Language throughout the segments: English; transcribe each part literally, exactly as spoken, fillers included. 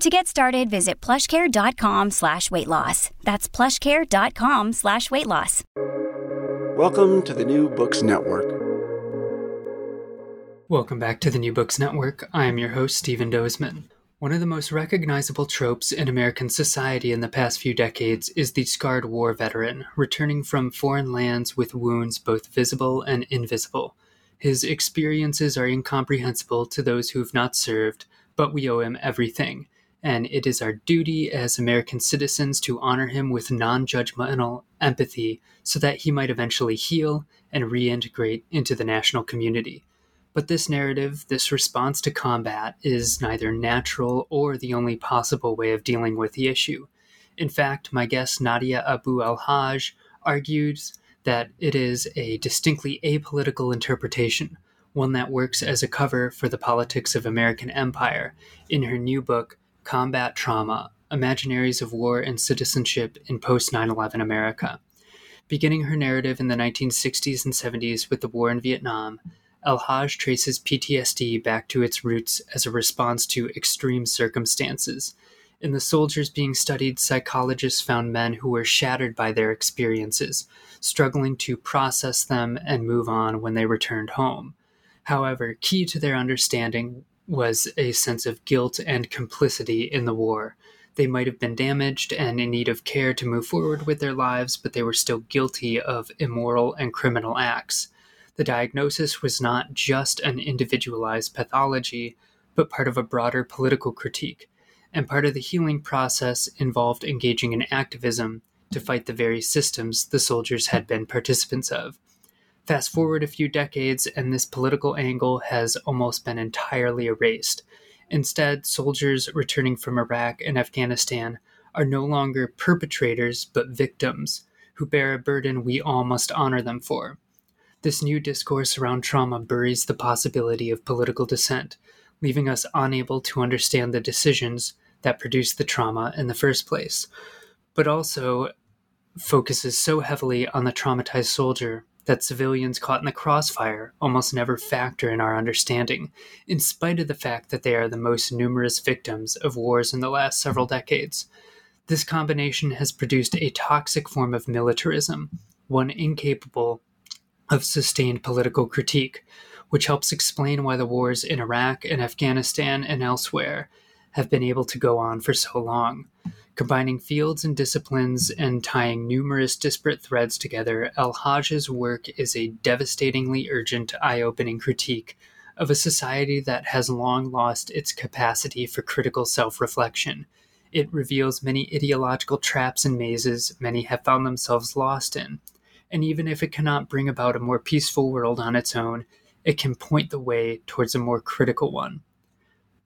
To get started, visit plushcare.com slash weight loss. That's plushcare.com slash weight loss. Welcome to the New Books Network. Welcome back to the New Books Network. I am your host, Stephen Dozeman. One of the most recognizable tropes in American society in the past few decades is the scarred war veteran, returning from foreign lands with wounds both visible and invisible. His experiences are incomprehensible to those who've not served, but we owe him everything, and it is our duty as American citizens to honor him with non-judgmental empathy so that he might eventually heal and reintegrate into the national community. But this narrative, this response to combat, is neither natural or the only possible way of dealing with the issue. In fact, my guest Nadia Abu El-Haj argues that it is a distinctly apolitical interpretation, one that works as a cover for the politics of American empire, in her new book, Combat Trauma: Imaginaries of War and Citizenship in Post nine eleven America. Beginning her narrative in the nineteen sixties and seventies with the war in Vietnam, El-Haj traces P T S D back to its roots as a response to extreme circumstances. In the soldiers being studied, psychologists found men who were shattered by their experiences, struggling to process them and move on when they returned home. However, key to their understanding was a sense of guilt and complicity in the war. They might have been damaged and in need of care to move forward with their lives, but they were still guilty of immoral and criminal acts. The diagnosis was not just an individualized pathology, but part of a broader political critique, and part of the healing process involved engaging in activism to fight the very systems the soldiers had been participants of. Fast forward a few decades, and this political angle has almost been entirely erased. Instead, soldiers returning from Iraq and Afghanistan are no longer perpetrators, but victims who bear a burden we all must honor them for. This new discourse around trauma buries the possibility of political dissent, leaving us unable to understand the decisions that produced the trauma in the first place, but also focuses so heavily on the traumatized soldier that civilians caught in the crossfire almost never factor in our understanding, in spite of the fact that they are the most numerous victims of wars in the last several decades. This combination has produced a toxic form of militarism, one incapable of sustained political critique, which helps explain why the wars in Iraq and Afghanistan and elsewhere have been able to go on for so long. Combining fields and disciplines and tying numerous disparate threads together, El-Haj's work is a devastatingly urgent, eye-opening critique of a society that has long lost its capacity for critical self-reflection. It reveals many ideological traps and mazes many have found themselves lost in, and even if it cannot bring about a more peaceful world on its own, it can point the way towards a more critical one.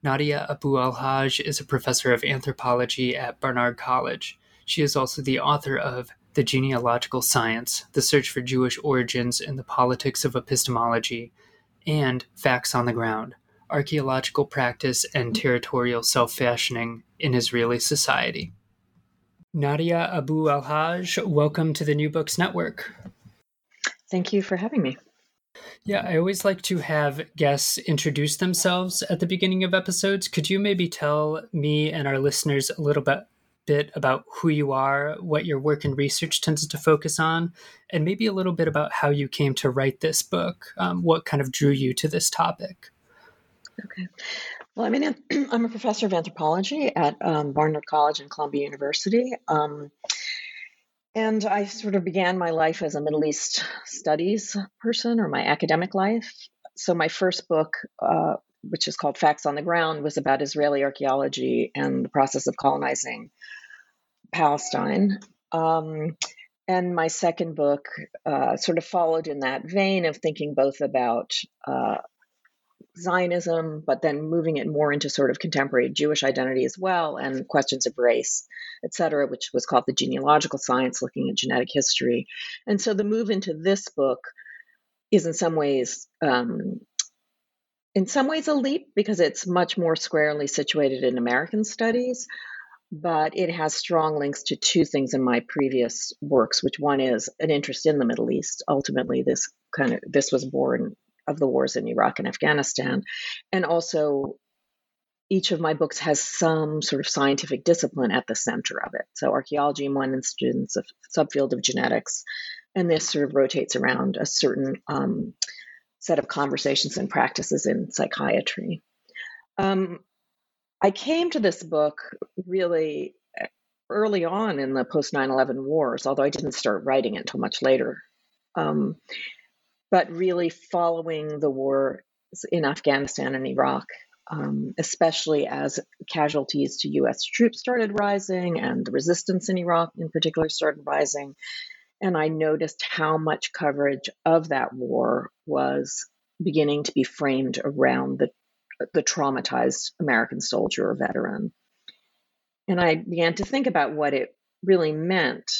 Nadia Abu El-Haj is a professor of anthropology at Barnard College. She is also the author of The Genealogical Science, The Search for Jewish Origins and the Politics of Epistemology, and Facts on the Ground, Archaeological Practice and Territorial Self-Fashioning in Israeli Society. Nadia Abu El-Haj, welcome to the New Books Network. Thank you for having me. Yeah, I always like to have guests introduce themselves at the beginning of episodes. Could you maybe tell me and our listeners a little bit, bit about who you are, what your work and research tends to focus on, and maybe a little bit about how you came to write this book? Um, what kind of drew you to this topic? Okay. Well, I mean, I'm a professor of anthropology at um, Barnard College and Columbia University. Um, And I sort of began my life as a Middle East studies person, or my academic life. So my first book, uh, which is called Facts on the Ground, was about Israeli archaeology and the process of colonizing Palestine. Um, and my second book uh, sort of followed in that vein of thinking both about uh, Zionism, but then moving it more into sort of contemporary Jewish identity as well, and questions of race, et cetera, which was called The Genealogical Science, looking at genetic history. And so the move into this book is in some ways, um, in some ways a leap, because it's much more squarely situated in American studies, but it has strong links to two things in my previous works, which one is an interest in the Middle East. Ultimately, this kind of, this was born of the wars in Iraq and Afghanistan. And also, each of my books has some sort of scientific discipline at the center of it. So archaeology in one instance, a subfield of genetics, and this sort of rotates around a certain um, set of conversations and practices in psychiatry. Um, I came to this book really early on in the post nine eleven wars, although I didn't start writing it until much later. Um, but really following the wars in Afghanistan and Iraq, um, especially as casualties to U S troops started rising and the resistance in Iraq in particular started rising. And I noticed how much coverage of that war was beginning to be framed around the, the traumatized American soldier or veteran. And I began to think about what it really meant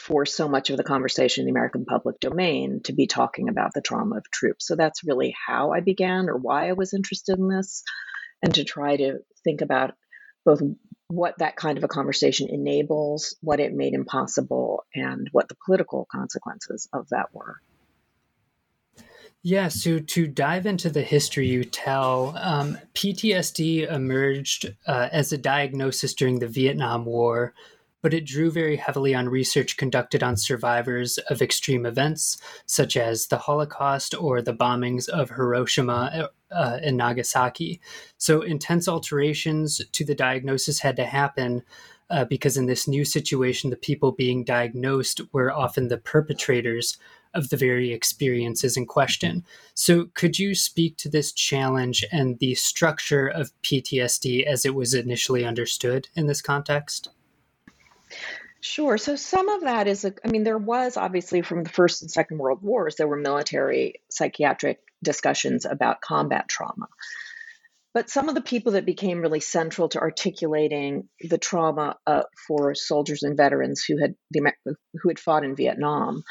for so much of the conversation in the American public domain to be talking about the trauma of troops. So that's really how I began, or why I was interested in this, and to try to think about both what that kind of a conversation enables, what it made impossible, and what the political consequences of that were. Yeah, so to dive into the history you tell, um, P T S D emerged uh, as a diagnosis during the Vietnam War, but it drew very heavily on research conducted on survivors of extreme events, such as the Holocaust or the bombings of Hiroshima uh, and Nagasaki. So intense alterations to the diagnosis had to happen uh, because in this new situation, the people being diagnosed were often the perpetrators of the very experiences in question. So could you speak to this challenge and the structure of P T S D as it was initially understood in this context? Sure. So some of that is, a, I mean, there was obviously from the First and Second World Wars, there were military psychiatric discussions about combat trauma. But some of the people that became really central to articulating the trauma uh, for soldiers and veterans who had who had fought in Vietnam,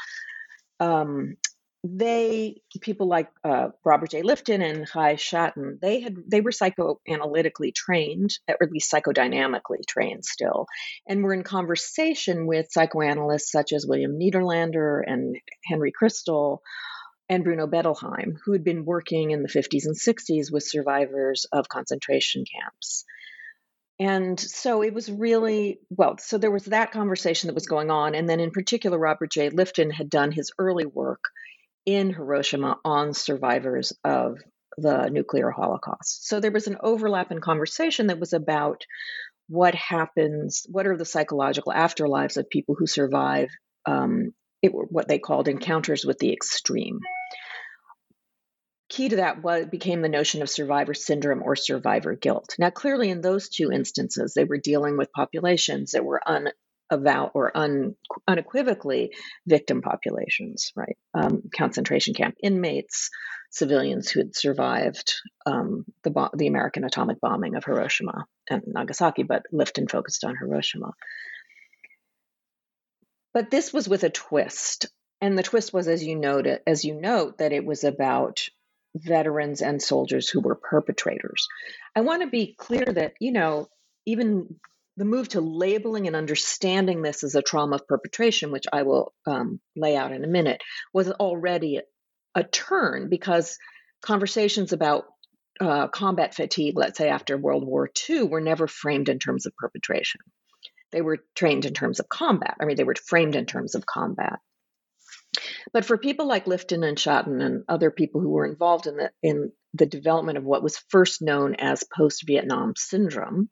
um, they, people like uh, Robert J. Lifton and Chaim Shatan, they had they were psychoanalytically trained, or at least psychodynamically trained still, and were in conversation with psychoanalysts such as William Niederlander and Henry Kristol and Bruno Bettelheim, who had been working in the fifties and sixties with survivors of concentration camps. And so it was really, well, so there was that conversation that was going on. And then in particular, Robert J. Lifton had done his early work in Hiroshima on survivors of the nuclear Holocaust. So there was an overlap in conversation that was about what happens, what are the psychological afterlives of people who survive um, it, what they called encounters with the extreme. Key to that was, became the notion of survivor syndrome or survivor guilt. Now, clearly in those two instances, they were dealing with populations that were un. About or un, unequivocally victim populations, right? Um, concentration camp inmates, civilians who had survived um, the bo- the American atomic bombing of Hiroshima and Nagasaki, but Lifton focused on Hiroshima. But this was with a twist, and the twist was, as you note, as you note, that it was about veterans and soldiers who were perpetrators. I want to be clear that you know even. The move to labeling and understanding this as a trauma of perpetration, which I will um, lay out in a minute, was already a turn because conversations about uh, combat fatigue, let's say after World War Two, were never framed in terms of perpetration. They were trained in terms of combat. I mean, they were framed in terms of combat. But for people like Lifton and Shatan and other people who were involved in the, in the development of what was first known as post-Vietnam syndrome,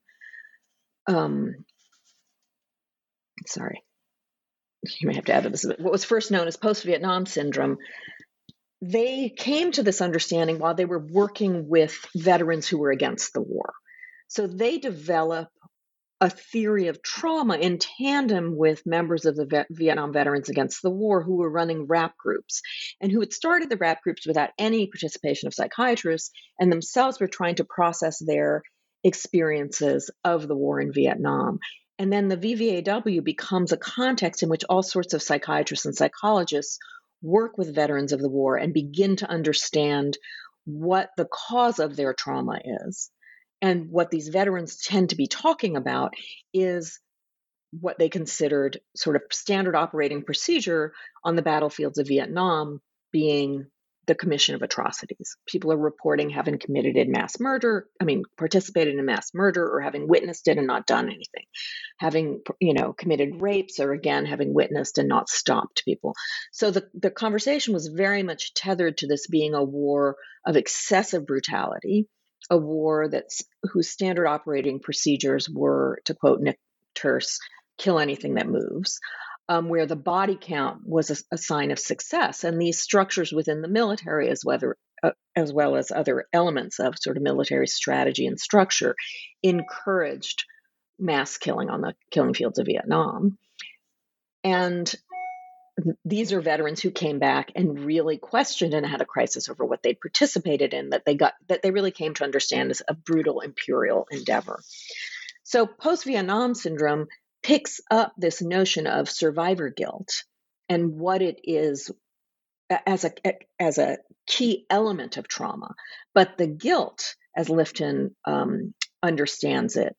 um, sorry, you may have to add to this a bit. What was first known as post-Vietnam syndrome, they came to this understanding while they were working with veterans who were against the war. So they developed a theory of trauma in tandem with members of the Vet- Vietnam Veterans Against the War who were running rap groups and who had started the rap groups without any participation of psychiatrists and themselves were trying to process their experiences of the war in Vietnam. And then the V V A W becomes a context in which all sorts of psychiatrists and psychologists work with veterans of the war and begin to understand what the cause of their trauma is. And what these veterans tend to be talking about is what they considered sort of standard operating procedure on the battlefields of Vietnam being the commission of atrocities. People are reporting having committed in mass murder, I mean, participated in mass murder or having witnessed it and not done anything, having, you know, committed rapes or again, having witnessed and not stopped people. So the, the conversation was very much tethered to this being a war of excessive brutality, a war that's whose standard operating procedures were, to quote Nick Turse, kill anything that moves, um, where the body count was a, a sign of success. And these structures within the military, as, whether, uh, as well as other elements of sort of military strategy and structure, encouraged mass killing on the killing fields of Vietnam. And these are veterans who came back and really questioned and had a crisis over what they participated in, that they got, that they really came to understand as a brutal imperial endeavor. So post-Vietnam syndrome picks up this notion of survivor guilt and what it is as a, as a key element of trauma. But the guilt, as Lifton um, understands it,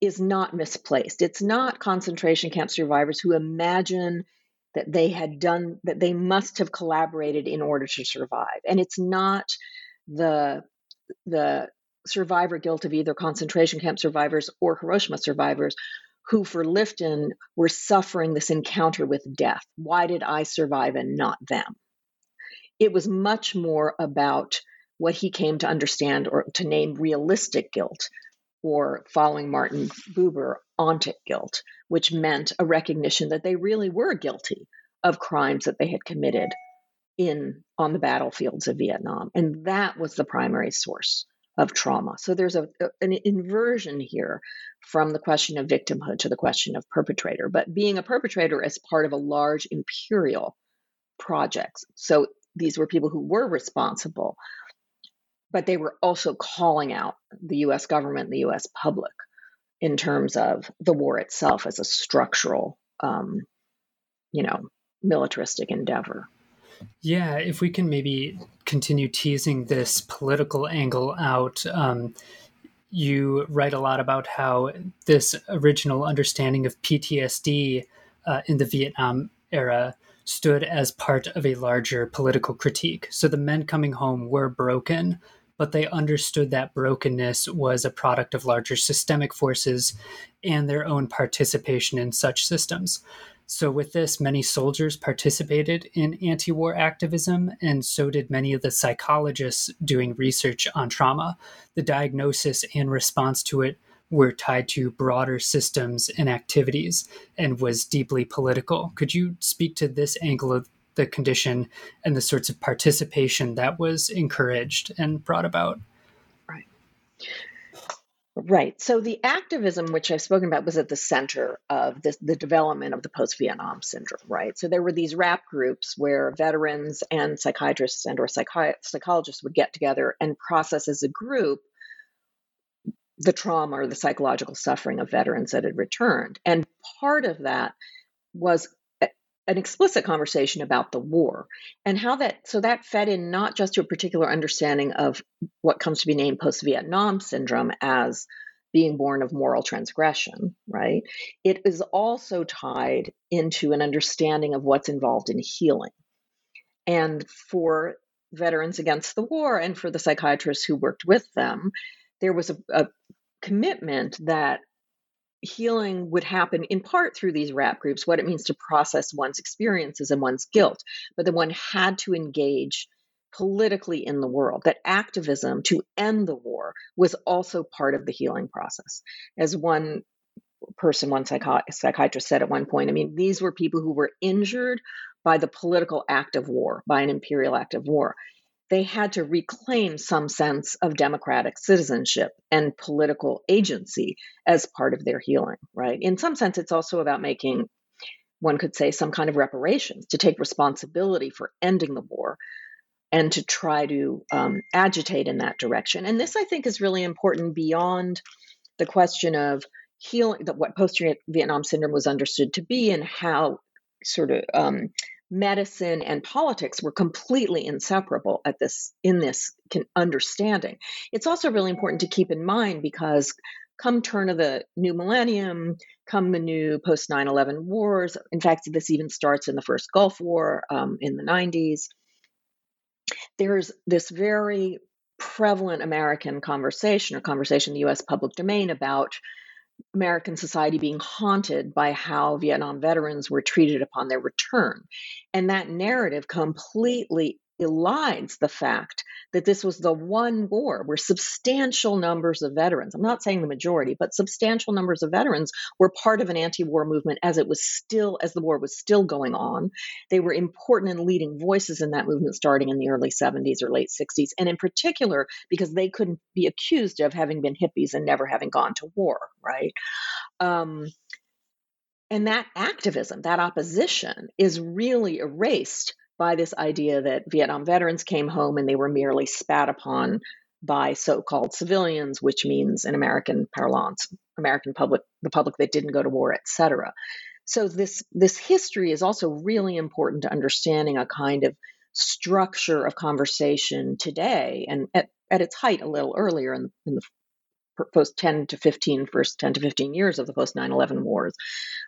is not misplaced. It's not concentration camp survivors who imagine that they had done, that they must have collaborated in order to survive. And it's not the, the survivor guilt of either concentration camp survivors or Hiroshima survivors who, for Lifton, were suffering this encounter with death. Why did I survive and not them? It was much more about what he came to understand or to name realistic guilt, or following Martin Buber, ontic guilt, which meant a recognition that they really were guilty of crimes that they had committed in on the battlefields of Vietnam. And that was the primary source of trauma. So there's a, an inversion here from the question of victimhood to the question of perpetrator, but being a perpetrator as part of a large imperial project. So these were people who were responsible, but they were also calling out the U S government, the U S public, in terms of the war itself as a structural, um, you know, militaristic endeavor. Yeah, if we can maybe continue teasing this political angle out, um, you write a lot about how this original understanding of P T S D uh, in the Vietnam era stood as part of a larger political critique. So the men coming home were broken, but they understood that brokenness was a product of larger systemic forces and their own participation in such systems. So with this, many soldiers participated in anti-war activism, and so did many of the psychologists doing research on trauma. The diagnosis and response to it were tied to broader systems and activities and was deeply political. Could you speak to this angle of the condition and the sorts of participation that was encouraged and brought about? Right. Right. So the activism, which I've spoken about, was at the center of this, the development of the post-Vietnam syndrome, right? So there were these rap groups where veterans and psychiatrists and or psychi- psychologists would get together and process as a group the trauma or the psychological suffering of veterans that had returned. And part of that was an explicit conversation about the war and how that, so that fed in not just to a particular understanding of what comes to be named post-Vietnam syndrome as being born of moral transgression, right? It is also tied into an understanding of what's involved in healing. And for Veterans Against the War and for the psychiatrists who worked with them, there was a, a commitment that healing would happen in part through these R A P groups, what it means to process one's experiences and one's guilt, but that one had to engage politically in the world, that activism to end the war was also part of the healing process. As one person, one psychi- psychiatrist said at one point, I mean, these were people who were injured by the political act of war, by an imperial act of war. They had to reclaim some sense of democratic citizenship and political agency as part of their healing, right? In some sense, it's also about making, one could say, some kind of reparations, to take responsibility for ending the war and to try to um, agitate in that direction. And this, I think, is really important beyond the question of healing, that what post-Vietnam syndrome was understood to be and how sort of um, medicine and politics were completely inseparable at this in this can understanding. It's also really important to keep in mind because come turn of the new millennium, come the new post nine eleven wars, in fact, this even starts in the first Gulf War um, in the nineties, there's this very prevalent American conversation or conversation in the U S public domain about American society being haunted by how Vietnam veterans were treated upon their return. And that narrative completely elides the fact that this was the one war where substantial numbers of veterans, I'm not saying the majority, but substantial numbers of veterans were part of an anti-war movement as it was still, as the war was still going on. They were important and leading voices in that movement starting in the early seventies or late sixties. And in particular, because they couldn't be accused of having been hippies and never having gone to war, right? Um, and that activism, that opposition is really erased by this idea that Vietnam veterans came home and they were merely spat upon by so-called civilians, which means in American parlance, American public, the public that didn't go to war, et cetera. So this, this history is also really important to understanding a kind of structure of conversation today and at, at its height a little earlier in, in the post ten to fifteen, first ten to fifteen years of the post nine eleven wars,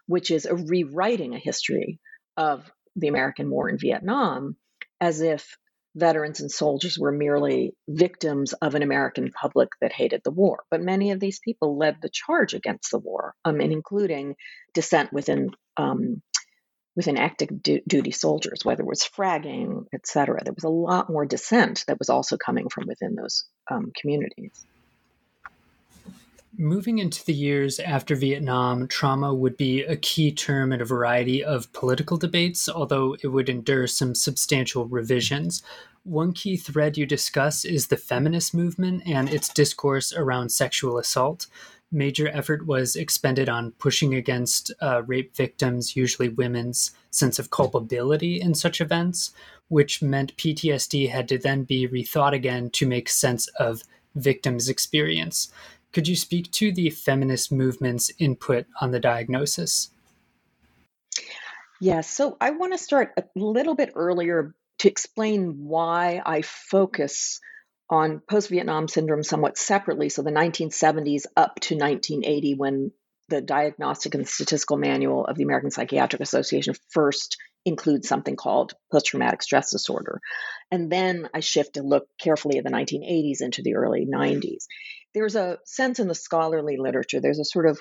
which is a rewriting a history of the American war in Vietnam, as if veterans and soldiers were merely victims of an American public that hated the war. But many of these people led the charge against the war, um, and including dissent within um, within active du- duty soldiers, whether it was fragging, et cetera. There was a lot more dissent that was also coming from within those um, communities. Moving into the years after Vietnam, trauma would be a key term in a variety of political debates, although it would endure some substantial revisions. One key thread you discuss is the feminist movement and its discourse around sexual assault. Major effort was expended on pushing against uh, rape victims, usually women's sense of culpability in such events, which meant P T S D had to then be rethought again to make sense of victims' experience. Could you speak to the feminist movement's input on the diagnosis? Yeah, so I want to start a little bit earlier to explain why I focus on post-Vietnam syndrome somewhat separately. So the nineteen seventies up to nineteen eighty, when the Diagnostic and Statistical Manual of the American Psychiatric Association first includes something called post-traumatic stress disorder. And then I shift to look carefully at the nineteen eighties into the early nineties. There's a sense in the scholarly literature, there's a sort of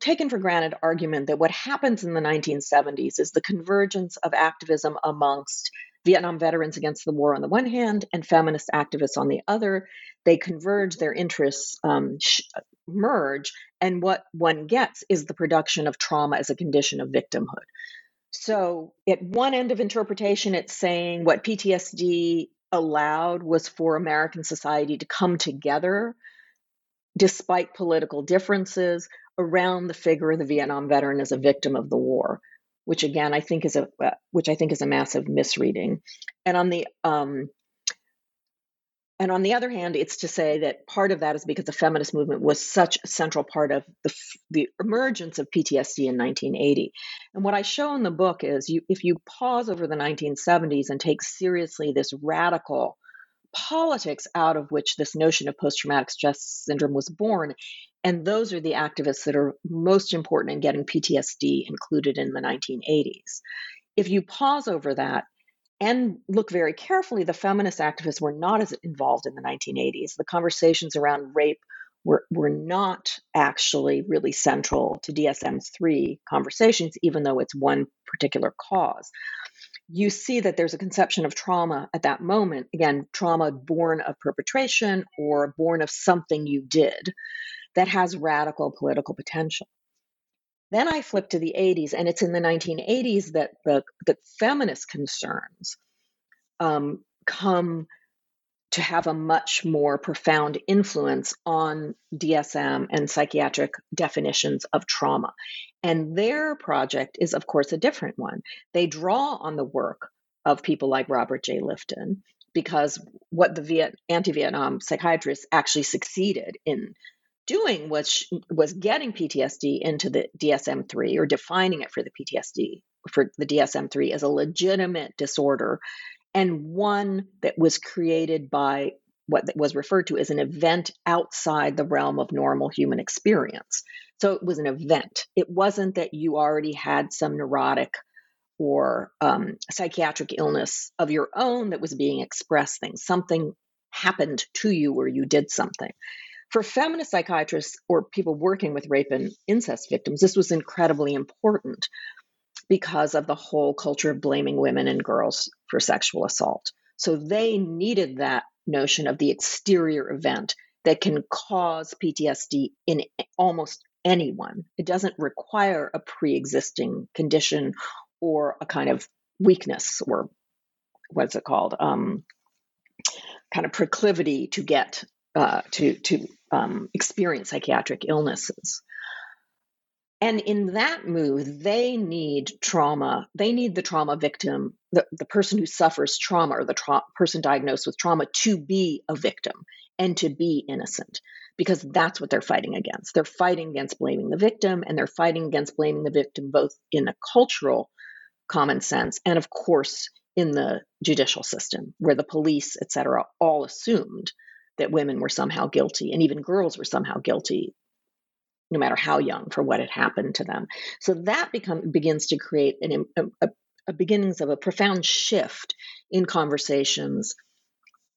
taken for granted argument that what happens in the nineteen seventies is the convergence of activism amongst Vietnam veterans against the war on the one hand and feminist activists on the other. They converge, their interests um, merge, and what one gets is the production of trauma as a condition of victimhood. So at one end of interpretation, it's saying what P T S D allowed was for American society to come together, despite political differences, around the figure of the Vietnam veteran as a victim of the war, which again I think is a uh, which I think is a massive misreading. And on the um, and on the other hand, it's to say that part of that is because the feminist movement was such a central part of the the emergence of P T S D in nineteen eighty. And what I show in the book is you, if you pause over the nineteen seventies and take seriously this radical politics out of which this notion of post-traumatic stress syndrome was born, and those are the activists that are most important in getting P T S D included in the nineteen eighties. If you pause over that And look very carefully, the feminist activists were not as involved in the nineteen eighties. The conversations around rape were, were not actually really central to D S M three conversations, even though it's one particular cause. You see that there's a conception of trauma at that moment. Again, trauma born of perpetration or born of something you did that has radical political potential. Then I flip to the eighties, and it's in the nineteen eighties that the that feminist concerns um, come to have a much more profound influence on D S M and psychiatric definitions of trauma. And their project is, of course, a different one. They draw on the work of people like Robert J. Lifton, because what the Viet, anti-Vietnam psychiatrists actually succeeded in doing was was getting P T S D into the D S M three, or defining it for the P T S D, for the D S M three, as a legitimate disorder, and one that was created by what was referred to as an event outside the realm of normal human experience. So it was an event. It wasn't that you already had some neurotic or um, psychiatric illness of your own that was being expressed. Things, something happened to you or you did something. For feminist psychiatrists or people working with rape and incest victims, this was incredibly important because of the whole culture of blaming women and girls for sexual assault. So they needed that notion of the exterior event that can cause P T S D in almost anyone. It doesn't require a pre-existing condition or a kind of weakness or what's it called, um, kind of proclivity to get Uh, to to um, experience psychiatric illnesses. And in that move, they need trauma. They need the trauma victim, the, the person who suffers trauma, or the tra- person diagnosed with trauma, to be a victim and to be innocent, because that's what they're fighting against. They're fighting against blaming the victim, and they're fighting against blaming the victim both in a cultural common sense and, of course, in the judicial system, where the police, et cetera, all assumed that women were somehow guilty, and even girls were somehow guilty, no matter how young, for what had happened to them. So that become, begins to create an, a, a beginnings of a profound shift in conversations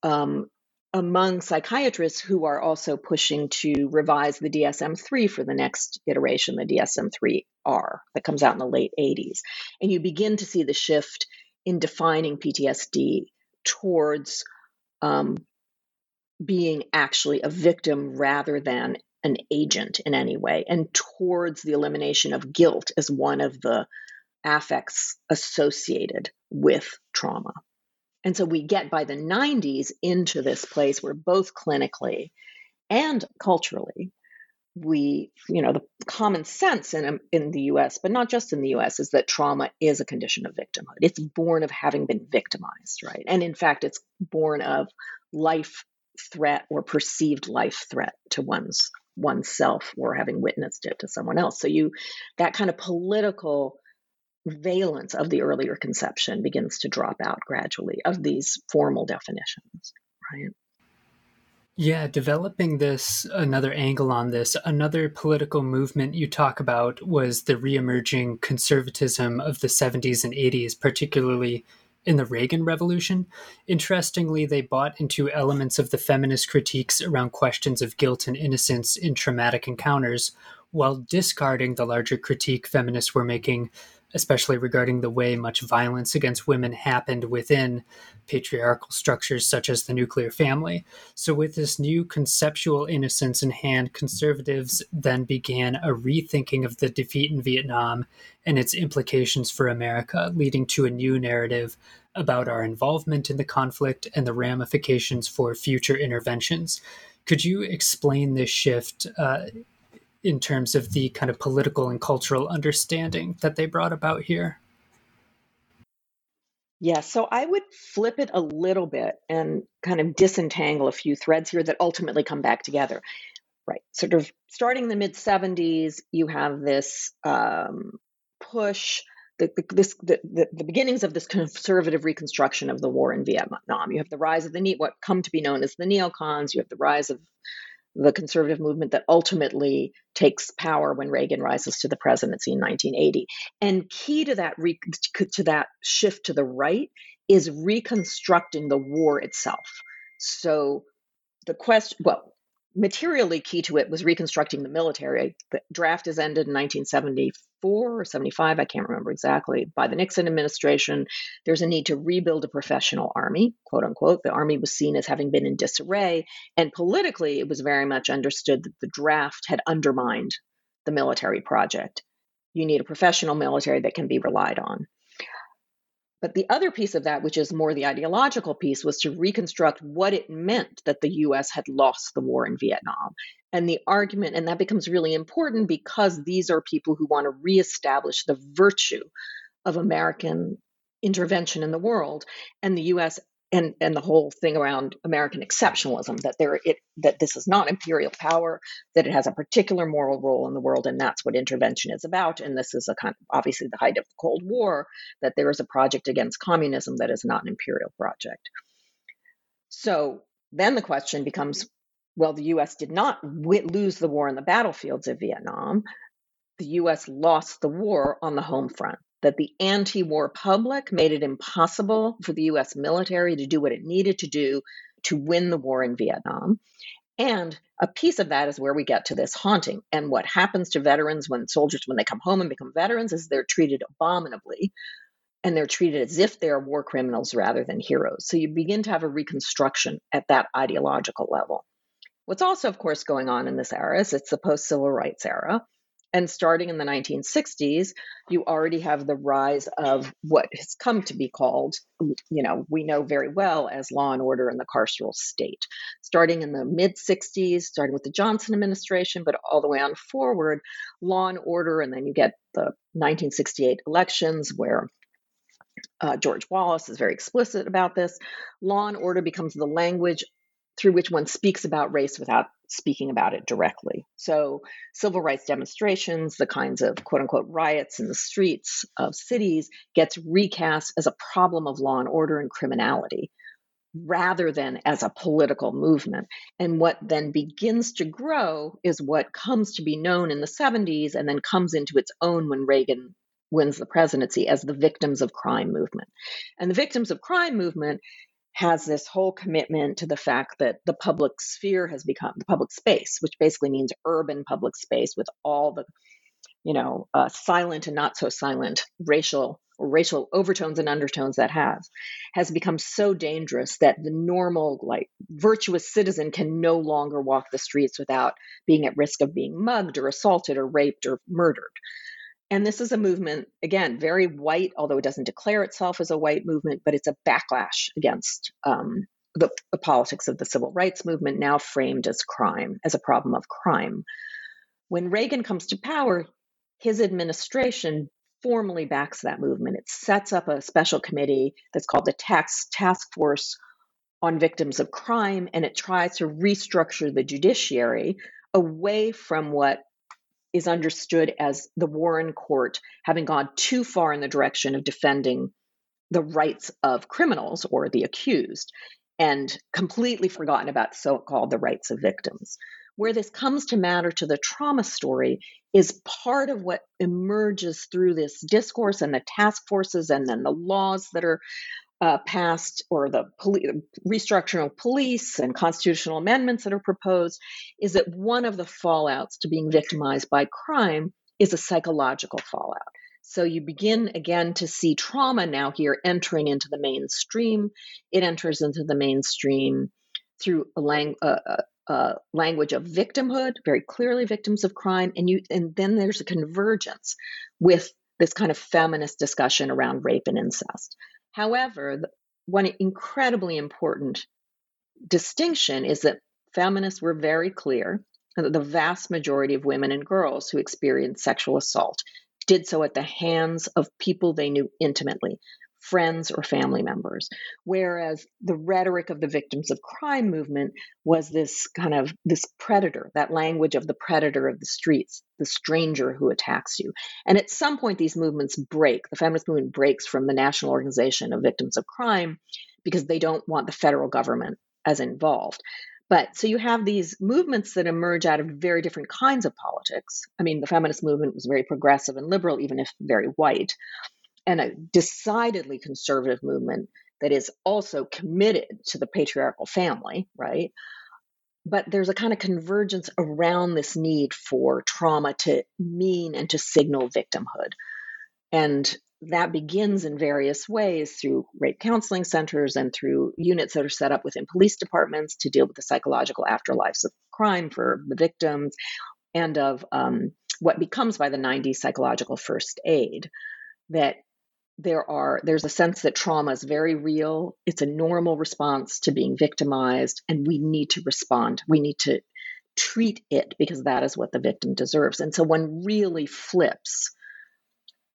um, among psychiatrists who are also pushing to revise the D S M three for the next iteration, the D S M three R, that comes out in the late eighties. And you begin to see the shift in defining P T S D towards um, being actually a victim rather than an agent in any way, and towards the elimination of guilt as one of the affects associated with trauma. And so we get by the nineties into this place where both clinically and culturally, we, you know, the common sense in, in the U S, but not just in the U S, is that trauma is a condition of victimhood. It's born of having been victimized, right? And in fact, it's born of life threat or perceived life threat to one's oneself, or having witnessed it to someone else. So you, that kind of political valence of the earlier conception begins to drop out gradually of these formal definitions, right? Yeah, developing this, another angle on this, another political movement you talk about was the reemerging conservatism of the seventies and eighties, particularly in the Reagan Revolution. Interestingly, they bought into elements of the feminist critiques around questions of guilt and innocence in traumatic encounters, while discarding the larger critique feminists were making, especially regarding the way much violence against women happened within patriarchal structures such as the nuclear family. So with this new conceptual innocence in hand, conservatives then began a rethinking of the defeat in Vietnam and its implications for America, leading to a new narrative about our involvement in the conflict and the ramifications for future interventions. Could you explain this shift uh, in terms of the kind of political and cultural understanding that they brought about here? Yeah, so I would flip it a little bit and kind of disentangle a few threads here that ultimately come back together, right? Sort of starting in the mid-seventies, you have this um, push, the, the, this, the, the, the beginnings of this conservative reconstruction of the war in Vietnam. You have the rise of the what come to be known as the neocons. You have the rise of the conservative movement that ultimately takes power when Reagan rises to the presidency in nineteen eighty. And key to that, to that shift to the right is reconstructing the war itself. So the question, well, materially key to it was reconstructing the military. The draft is ended in nineteen seventy-four or seventy-five, I can't remember exactly, by the Nixon administration. There's a need to rebuild a professional army, quote unquote. The army was seen as having been in disarray. And politically, it was very much understood that the draft had undermined the military project. You need a professional military that can be relied on. But the other piece of that, which is more the ideological piece, was to reconstruct what it meant that the U S had lost the war in Vietnam. And the argument, and that becomes really important because these are people who want to reestablish the virtue of American intervention in the world, and the U S and, and the whole thing around American exceptionalism, that there it that this is not imperial power, that it has a particular moral role in the world, and that's what intervention is about. And this is a kind of, obviously the height of the Cold War, that there is a project against communism that is not an imperial project. So then the question becomes, well, the U S did not w- lose the war on the battlefields of Vietnam. The U S lost the war on the home front. That the anti-war public made it impossible for the U S military to do what it needed to do to win the war in Vietnam. And a piece of that is where we get to this haunting. And what happens to veterans when soldiers, when they come home and become veterans, is they're treated abominably. And they're treated as if they're war criminals rather than heroes. So you begin to have a reconstruction at that ideological level. What's also, of course, going on in this era is it's the post-civil rights era. And starting in the nineteen sixties, you already have the rise of what has come to be called, you know, we know very well as law and order in the carceral state. Starting in the mid-sixties, starting with the Johnson administration, but all the way on forward, law and order, and then you get the nineteen sixty-eight elections where uh, George Wallace is very explicit about this. Law and order becomes the language through which one speaks about race without speaking about it directly. So civil rights demonstrations, the kinds of quote unquote riots in the streets of cities, gets recast as a problem of law and order and criminality rather than as a political movement. And what then begins to grow is what comes to be known in the seventies and then comes into its own when Reagan wins the presidency as the victims of crime movement. And the victims of crime movement has this whole commitment to the fact that the public sphere has become the public space, which basically means urban public space with all the, you know, uh, silent and not so silent racial racial overtones and undertones that has, has become so dangerous that the normal, like, virtuous citizen can no longer walk the streets without being at risk of being mugged or assaulted or raped or murdered. And this is a movement, again, very white, although it doesn't declare itself as a white movement, but it's a backlash against um, the, the politics of the civil rights movement, now framed as crime, as a problem of crime. When Reagan comes to power, his administration formally backs that movement. It sets up a special committee that's called the Tax Task Force on Victims of Crime, and it tries to restructure the judiciary away from what is understood as the Warren Court having gone too far in the direction of defending the rights of criminals or the accused and completely forgotten about so-called the rights of victims. Where this comes to matter to the trauma story is part of what emerges through this discourse and the task forces and then the laws that are uh, passed or the poli- restructuring of police and constitutional amendments that are proposed is that one of the fallouts to being victimized by crime is a psychological fallout. So you begin again to see trauma now here entering into the mainstream. It enters into the mainstream through a lang- uh, uh, uh, language of victimhood, very clearly victims of crime. And you, and then there's a convergence with this kind of feminist discussion around rape and incest. However, one incredibly important distinction is that feminists were very clear that the vast majority of women and girls who experienced sexual assault did so at the hands of people they knew intimately, friends or family members. Whereas the rhetoric of the victims of crime movement was this kind of this predator, that language of the predator of the streets, the stranger who attacks you. And at some point, these movements break. The feminist movement breaks from the National Organization of Victims of Crime because they don't want the federal government as involved. But so you have these movements that emerge out of very different kinds of politics. I mean, the feminist movement was very progressive and liberal, even if very white, and a decidedly conservative movement that is also committed to the patriarchal family, right? But there's a kind of convergence around this need for trauma to mean and to signal victimhood. And that begins in various ways through rape counseling centers and through units that are set up within police departments to deal with the psychological afterlives of crime for the victims and of um, what becomes by the nineties psychological first aid. That there are there's a sense that trauma is very real. It's a normal response to being victimized, and we need to respond. We need to treat it because that is what the victim deserves. And so one really flips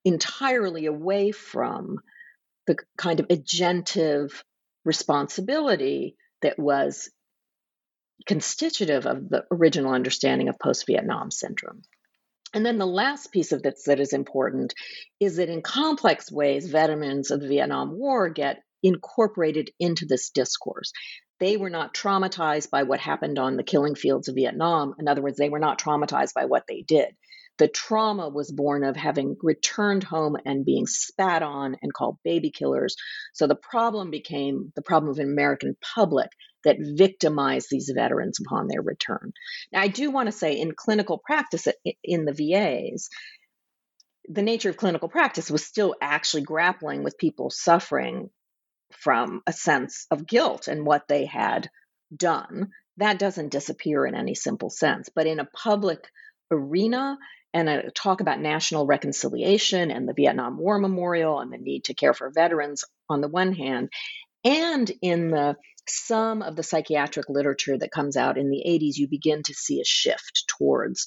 entirely away from the kind of agentive responsibility that was constitutive of the original understanding of post-Vietnam syndrome. And then the last piece of this that is important is that in complex ways, veterans of the Vietnam War get incorporated into this discourse. They were not traumatized by what happened on the killing fields of Vietnam. In other words, they were not traumatized by what they did. The trauma was born of having returned home and being spat on and called baby killers. So the problem became the problem of an American public that victimized these veterans upon their return. Now, I do want to say in clinical practice in the V As, the nature of clinical practice was still actually grappling with people suffering from a sense of guilt and what they had done. That doesn't disappear in any simple sense. But in a public arena and a talk about national reconciliation and the Vietnam War Memorial and the need to care for veterans on the one hand, and in the some of the psychiatric literature that comes out in the eighties, you begin to see a shift towards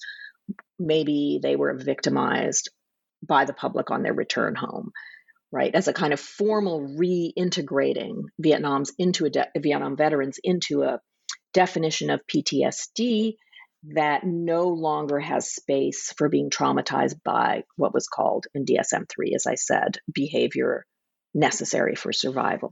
maybe they were victimized by the public on their return home, right? As a kind of formal reintegrating Vietnam's into a de- Vietnam veterans into a definition of P T S D that no longer has space for being traumatized by what was called in D S M three, as I said, behavior necessary for survival.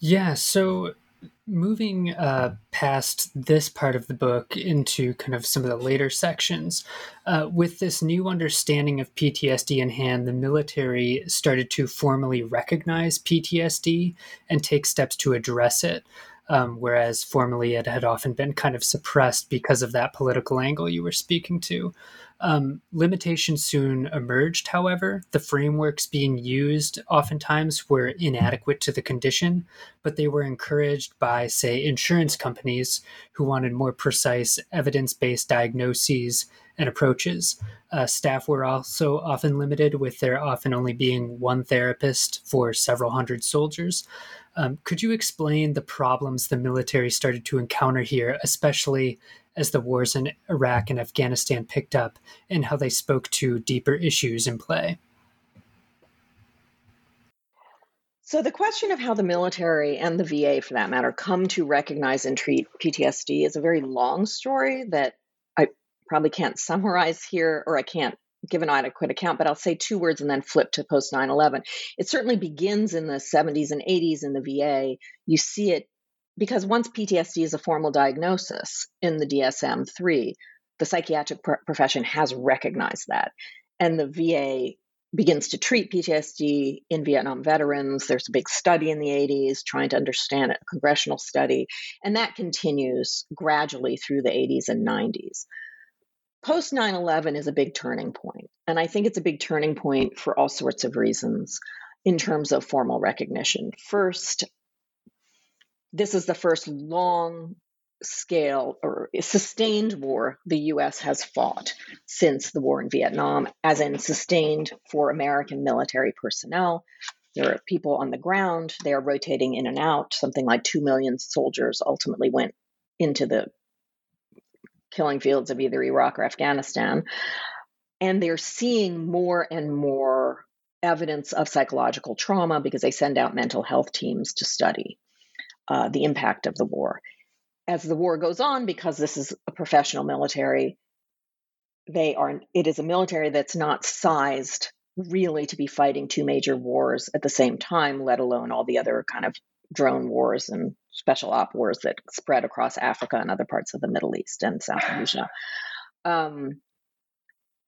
Yeah, so moving uh, past this part of the book into kind of some of the later sections, uh, with this new understanding of P T S D in hand, the military started to formally recognize P T S D and take steps to address it, um, whereas formerly it had often been kind of suppressed because of that political angle you were speaking to. Um, limitations soon emerged, however. The frameworks being used oftentimes were inadequate to the condition, but they were encouraged by, say, insurance companies who wanted more precise evidence-based diagnoses and approaches. Uh, staff were also often limited, with there often only being one therapist for several hundred soldiers. Um, could you explain the problems the military started to encounter here, especially as the wars in Iraq and Afghanistan picked up, and how they spoke to deeper issues in play? So the question of how the military and the V A, for that matter, come to recognize and treat P T S D is a very long story that I probably can't summarize here, or I can't give an adequate account, but I'll say two words and then flip to post nine eleven. It certainly begins in the seventies and eighties in the V A. You see it because once P T S D is a formal diagnosis in the D S M three, the psychiatric pr- profession has recognized that. And the V A begins to treat P T S D in Vietnam veterans. There's a big study in the eighties trying to understand it, a congressional study. And that continues gradually through the eighties and nineties. post nine eleven is a big turning point. And I think it's a big turning point for all sorts of reasons in terms of formal recognition. First, this is the first long-scale or sustained war the U S has fought since the war in Vietnam, as in sustained for American military personnel. There are people on the ground. They are rotating in and out. Something like two million soldiers ultimately went into the killing fields of either Iraq or Afghanistan. And they're seeing more and more evidence of psychological trauma because they send out mental health teams to study uh, the impact of the war. As the war goes on, because this is a professional military, they are. It is a military that's not sized really to be fighting two major wars at the same time, let alone all the other kind of drone wars and special op wars that spread across Africa and other parts of the Middle East and South Asia. Um,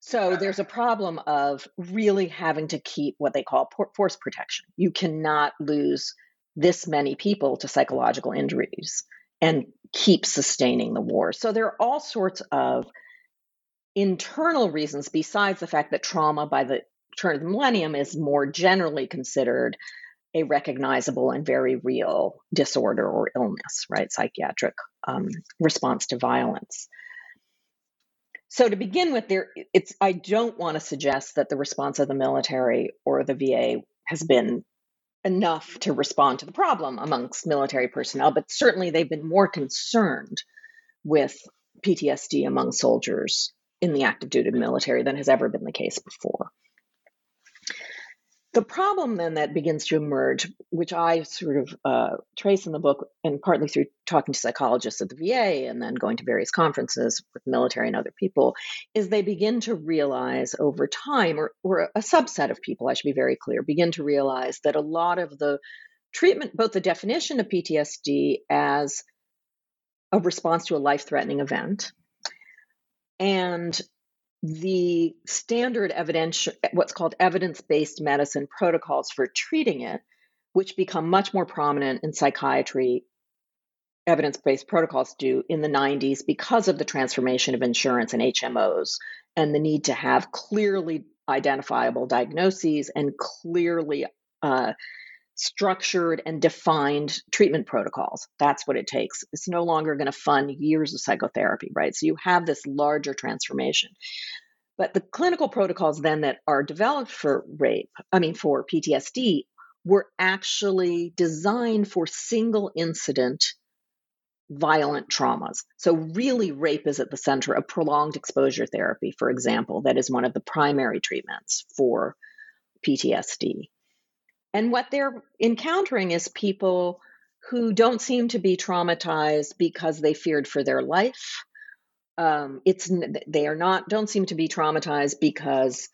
so there's a problem of really having to keep what they call force protection. You cannot lose this many people to psychological injuries and keep sustaining the war. So there are all sorts of internal reasons besides the fact that trauma by the turn of the millennium is more generally considered a recognizable and very real disorder or illness, right? Psychiatric um, response to violence. So to begin with, there, it's I don't want to suggest that the response of the military or the V A has been enough to respond to the problem amongst military personnel, but certainly they've been more concerned with P T S D among soldiers in the active duty military than has ever been the case before. The problem then that begins to emerge, which I sort of uh, trace in the book and partly through talking to psychologists at the V A and then going to various conferences with military and other people, is they begin to realize over time, or, or a subset of people, I should be very clear, begin to realize that a lot of the treatment, both the definition of P T S D as a response to a life-threatening event and the standard evidence, what's called evidence-based medicine protocols for treating it, which become much more prominent in psychiatry, evidence-based protocols do in the nineties because of the transformation of insurance and H M Os and the need to have clearly identifiable diagnoses and clearly uh, structured and defined treatment protocols. That's what it takes. It's no longer going to fund years of psychotherapy, right? So you have this larger transformation. But the clinical protocols then that are developed for rape, I mean, for P T S D, were actually designed for single incident violent traumas. So really rape is at the center of prolonged exposure therapy, for example, that is one of the primary treatments for P T S D. And what they're encountering is people who don't seem to be traumatized because they feared for their life. Um, it's they are not don't seem to be traumatized because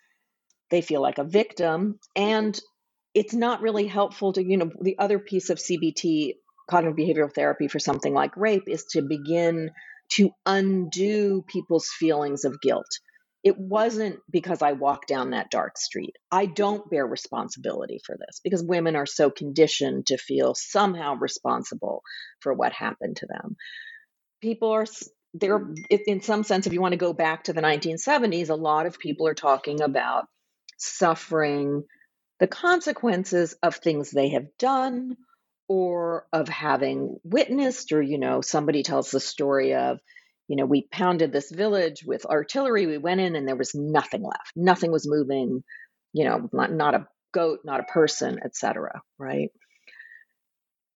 they feel like a victim, and it's not really helpful to, you know, the other piece of C B T, cognitive behavioral therapy, for something like rape is to begin to undo people's feelings of guilt. It wasn't because I walked down that dark street. I don't bear responsibility for this because women are so conditioned to feel somehow responsible for what happened to them. People are, they're, in some sense, if you want to go back to the nineteen seventies, a lot of people are talking about suffering the consequences of things they have done or of having witnessed, or, you know, somebody tells the story of, you know, we pounded this village with artillery. We went in and there was nothing left. Nothing was moving, you know, not, not a goat, not a person, et cetera, right?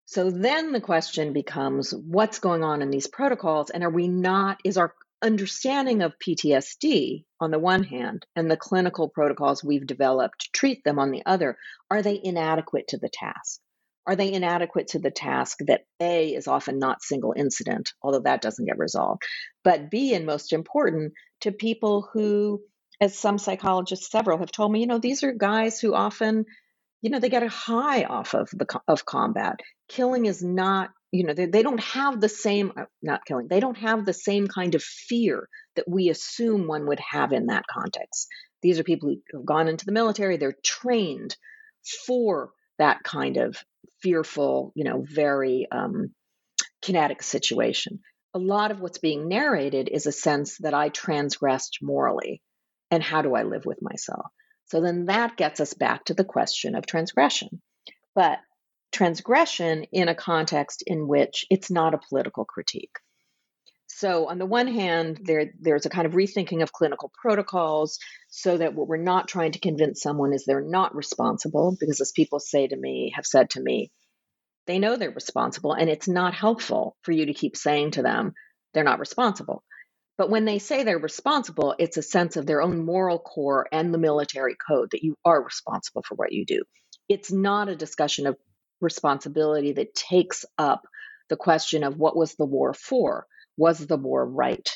So then the question becomes, what's going on in these protocols? And are we not, is our understanding of P T S D on the one hand and the clinical protocols we've developed to treat them on the other, are they inadequate to the task? Are they inadequate to the task that A, is often not single incident, although that doesn't get resolved, but B, and most important, to people who, as some psychologists, several have told me, you know, these are guys who often, you know, they get a high off of the of combat. Killing is not, you know, they, they don't have the same, not killing, they don't have the same kind of fear that we assume one would have in that context. These are people who have gone into the military, they're trained for that kind of fearful, you know, very um, kinetic situation. A lot of what's being narrated is a sense that I transgressed morally, and how do I live with myself? So then that gets us back to the question of transgression. But transgression in a context in which it's not a political critique. So on the one hand, there there's a kind of rethinking of clinical protocols so that what we're not trying to convince someone is they're not responsible, because as people say to me, have said to me, they know they're responsible and it's not helpful for you to keep saying to them, they're not responsible. But when they say they're responsible, it's a sense of their own moral core and the military code that you are responsible for what you do. It's not a discussion of responsibility that takes up the question of what was the war for? Was the war right?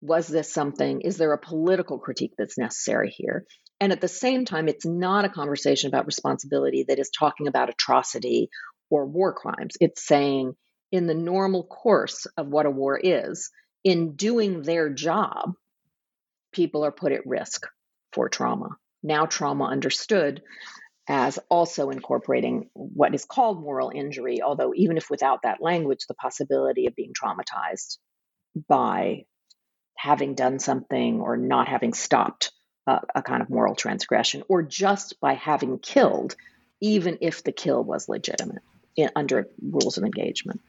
Was this something? Is there a political critique that's necessary here? And at the same time, it's not a conversation about responsibility that is talking about atrocity or war crimes. It's saying, in the normal course of what a war is, in doing their job, people are put at risk for trauma. Now trauma understood as also incorporating what is called moral injury, although even if without that language, the possibility of being traumatized by having done something or not having stopped a, a kind of moral transgression, or just by having killed, even if the kill was legitimate in, under rules of engagement.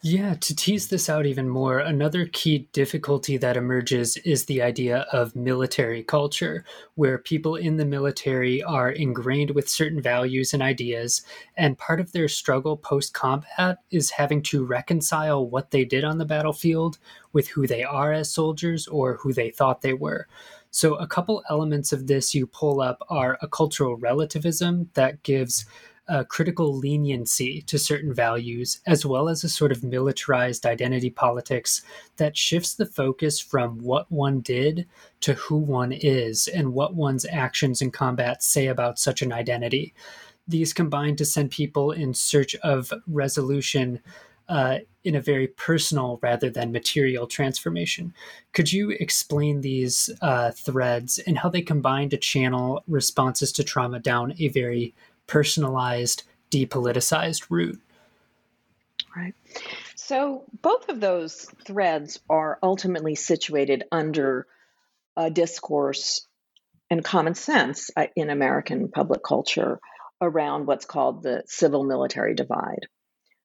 Yeah, to tease this out even more, another key difficulty that emerges is the idea of military culture, where people in the military are ingrained with certain values and ideas, and part of their struggle post-combat is having to reconcile what they did on the battlefield with who they are as soldiers or who they thought they were. So a couple elements of this you pull up are a cultural relativism that gives a critical leniency to certain values, as well as a sort of militarized identity politics that shifts the focus from what one did to who one is and what one's actions in combat say about such an identity. These combine to send people in search of resolution uh, in a very personal rather than material transformation. Could you explain these uh, threads and how they combine to channel responses to trauma down a very personalized, depoliticized route? Right. So both of those threads are ultimately situated under a discourse and common sense in American public culture around what's called the civil-military divide.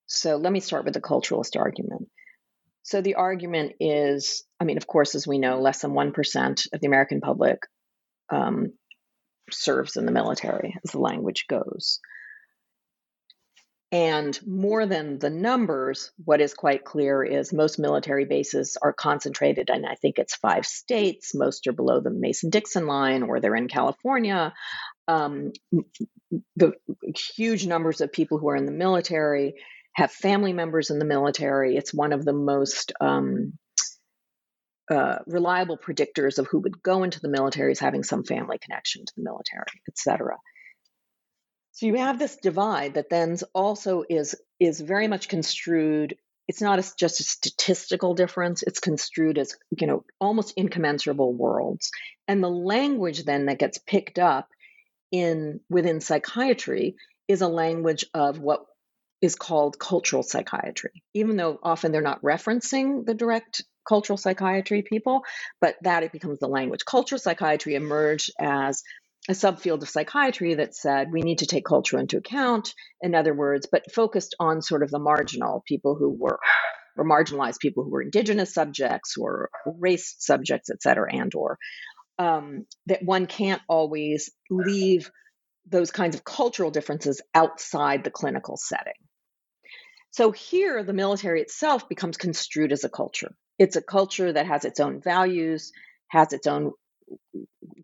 So let me start with the culturalist argument. So the argument is, I mean, of course, as we know, less than one percent of the American public um, serves in the military, as the language goes. And more than the numbers, what is quite clear is most military bases are concentrated, and I think it's five states. Most are below the Mason-Dixon line, or they're in California. Um, the huge numbers of people who are in the military have family members in the military. It's one of the most um, Uh, reliable predictors of who would go into the military is having some family connection to the military, et cetera. So you have this divide that then also is, is very much construed. It's not a, just a statistical difference. It's construed as, you know, almost incommensurable worlds. And the language then that gets picked up in within psychiatry is a language of what is called cultural psychiatry, even though often they're not referencing the direct cultural psychiatry people, but that it becomes the language. Cultural psychiatry emerged as a subfield of psychiatry that said we need to take culture into account, in other words, but focused on sort of the marginal people who were or marginalized people who were indigenous subjects or race subjects, et cetera, and or um, that one can't always leave those kinds of cultural differences outside the clinical setting. So here, the military itself becomes construed as a culture. It's a culture that has its own values, has its own,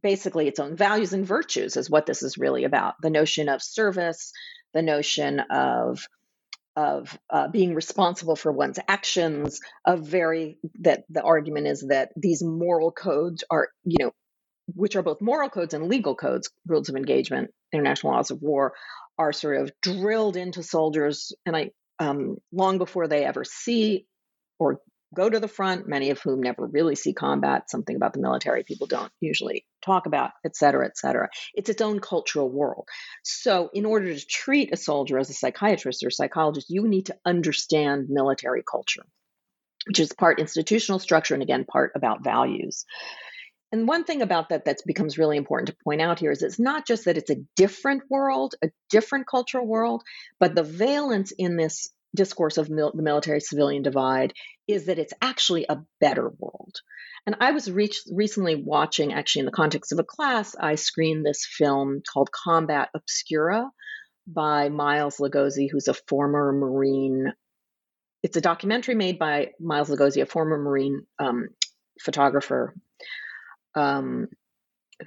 basically its own values and virtues is what this is really about. The notion of service, the notion of of uh, being responsible for one's actions, of very, that the argument is that these moral codes are, you know, which are both moral codes and legal codes, rules of engagement, international laws of war, are sort of drilled into soldiers, and I Um, long before they ever see or go to the front, many of whom never really see combat, something about the military people don't usually talk about, et cetera, et cetera. It's its own cultural world. So in order to treat a soldier as a psychiatrist or psychologist, you need to understand military culture, which is part institutional structure and, again, part about values. And one thing about that that becomes really important to point out here is it's not just that it's a different world, a different cultural world, but the valence in this discourse of mil- the military-civilian divide is that it's actually a better world. And I was re- recently watching, actually in the context of a class, I screened this film called Combat Obscura by Miles Lagoze, who's a former Marine It's a documentary made by Miles Lagoze, a former Marine um, photographer um,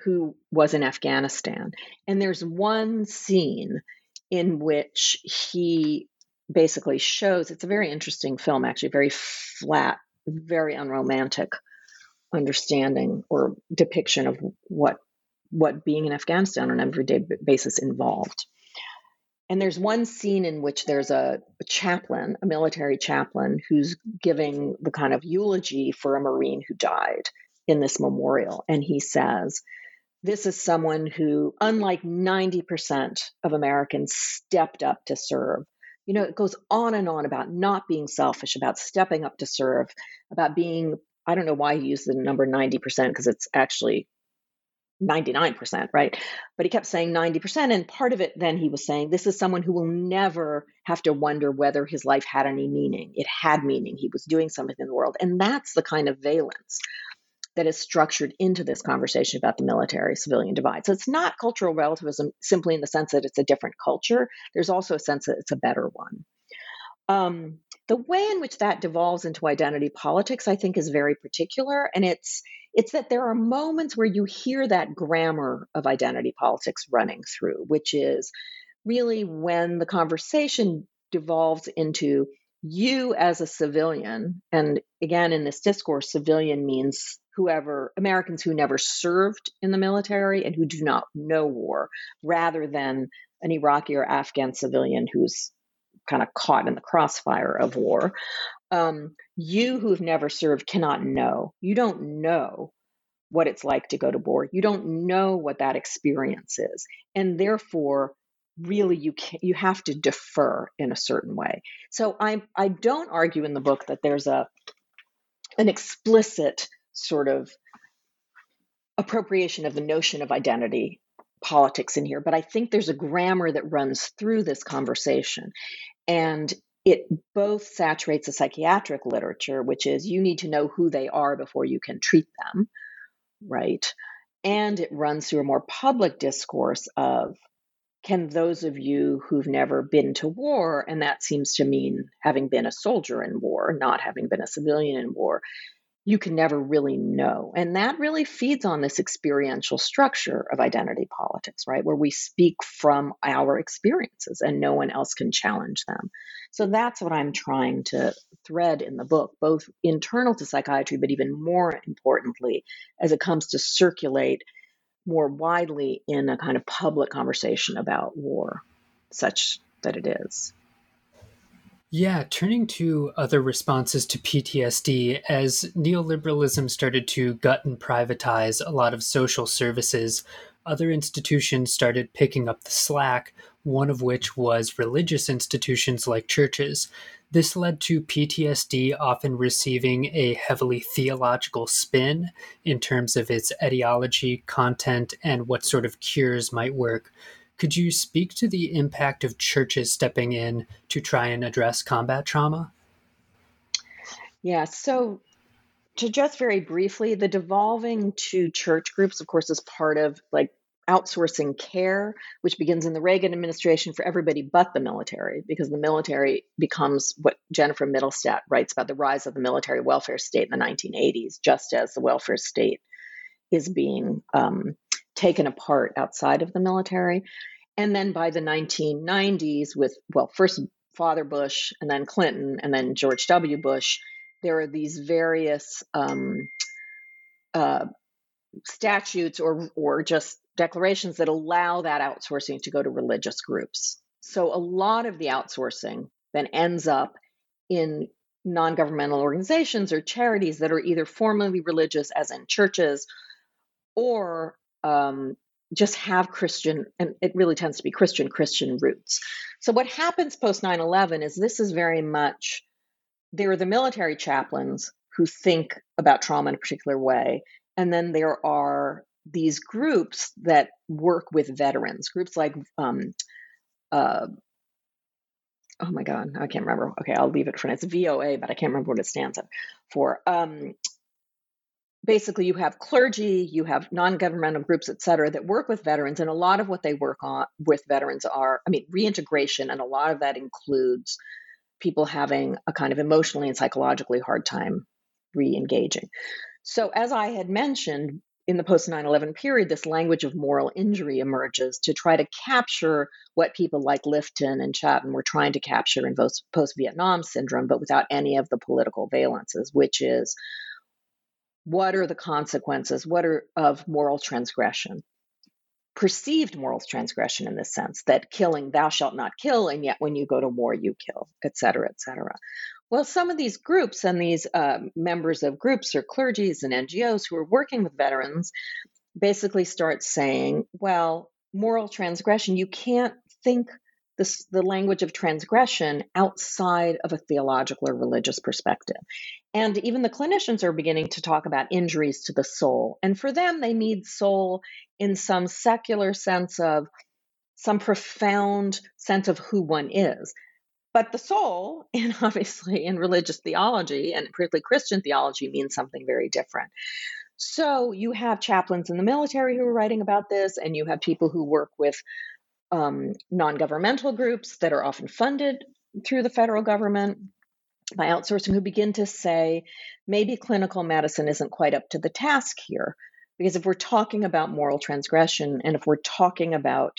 who was in Afghanistan. And there's one scene in which he basically shows, it's a very interesting film, actually, very flat, very unromantic understanding or depiction of what what being in Afghanistan on an everyday basis involved. And there's one scene in which there's a chaplain, a military chaplain, who's giving the kind of eulogy for a Marine who died in this memorial. And he says, this is someone who, unlike ninety percent of Americans, stepped up to serve. You know, it goes on and on about not being selfish, about stepping up to serve, about being, I don't know why he used the number ninety percent, because it's actually ninety-nine percent, right? But he kept saying ninety percent. And part of it, then he was saying, this is someone who will never have to wonder whether his life had any meaning. It had meaning. He was doing something in the world. And that's the kind of valence that is structured into this conversation about the military-civilian divide. So it's not cultural relativism simply in the sense that it's a different culture. There's also a sense that it's a better one. Um, the way in which that devolves into identity politics, I think, is very particular. And it's it's that there are moments where you hear that grammar of identity politics running through, which is really when the conversation devolves into you as a civilian. And again, in this discourse, civilian means whoever, Americans who never served in the military and who do not know war, rather than an Iraqi or Afghan civilian who's kind of caught in the crossfire of war. Um, you who've never served cannot know. You don't know what it's like to go to war. You don't know what that experience is. And therefore, really, you can, you have to defer in a certain way. So I I don't argue in the book that there's a an explicit sort of appropriation of the notion of identity politics in here, but I think there's a grammar that runs through this conversation, and it both saturates the psychiatric literature, which is you need to know who they are before you can treat them, right? And it runs through a more public discourse of, can those of you who've never been to war, and that seems to mean having been a soldier in war, not having been a civilian in war, you can never really know. And that really feeds on this experiential structure of identity politics, right? Where we speak from our experiences and no one else can challenge them. So that's what I'm trying to thread in the book, both internal to psychiatry, but even more importantly, as it comes to circulate more widely in a kind of public conversation about war, such that it is. Yeah, turning to other responses to P T S D, as neoliberalism started to gut and privatize a lot of social services, other institutions started picking up the slack, one of which was religious institutions like churches. This led to P T S D often receiving a heavily theological spin in terms of its etiology, content, and what sort of cures might work. Could you speak to the impact of churches stepping in to try and address combat trauma? Yeah, so to just very briefly, the devolving to church groups, of course, is part of like outsourcing care, which begins in the Reagan administration for everybody but the military, because the military becomes what Jennifer Middlestadt writes about, the rise of the military welfare state in the nineteen eighties, just as the welfare state is being um, taken apart outside of the military. And then by the nineteen nineties with, well, first Father Bush and then Clinton and then George W. Bush, there are these various um, uh, statutes or or just declarations that allow that outsourcing to go to religious groups. So a lot of the outsourcing then ends up in non-governmental organizations or charities that are either formally religious, as in churches, or Um, just have Christian, and it really tends to be Christian, Christian roots. So what happens post nine eleven is this is very much, there are the military chaplains who think about trauma in a particular way. And then there are these groups that work with veterans, groups like, um, uh, oh my God, I can't remember. Okay, I'll leave it for now. It's V O A, but I can't remember what it stands for. Um, Basically, you have clergy, you have non-governmental groups, et cetera, that work with veterans. And a lot of what they work on with veterans are, I mean, reintegration. And a lot of that includes people having a kind of emotionally and psychologically hard time re-engaging. So as I had mentioned, in the post nine eleven period, this language of moral injury emerges to try to capture what people like Lifton and Shatan were trying to capture in post-Vietnam syndrome, but without any of the political valences, which is, what are the consequences? What are of moral transgression? Perceived moral transgression in this sense, that killing, thou shalt not kill, and yet when you go to war, you kill, et cetera, et cetera. Well, some of these groups and these uh, members of groups or clergies and N G Os who are working with veterans basically start saying, well, moral transgression, you can't think this, the language of transgression outside of a theological or religious perspective. And even the clinicians are beginning to talk about injuries to the soul. And for them, they need soul in some secular sense of some profound sense of who one is. But the soul, and obviously in religious theology and particularly Christian theology, means something very different. So you have chaplains in the military who are writing about this, and you have people who work with um, non-governmental groups that are often funded through the federal government by outsourcing, who begin to say, maybe clinical medicine isn't quite up to the task here. Because if we're talking about moral transgression, and if we're talking about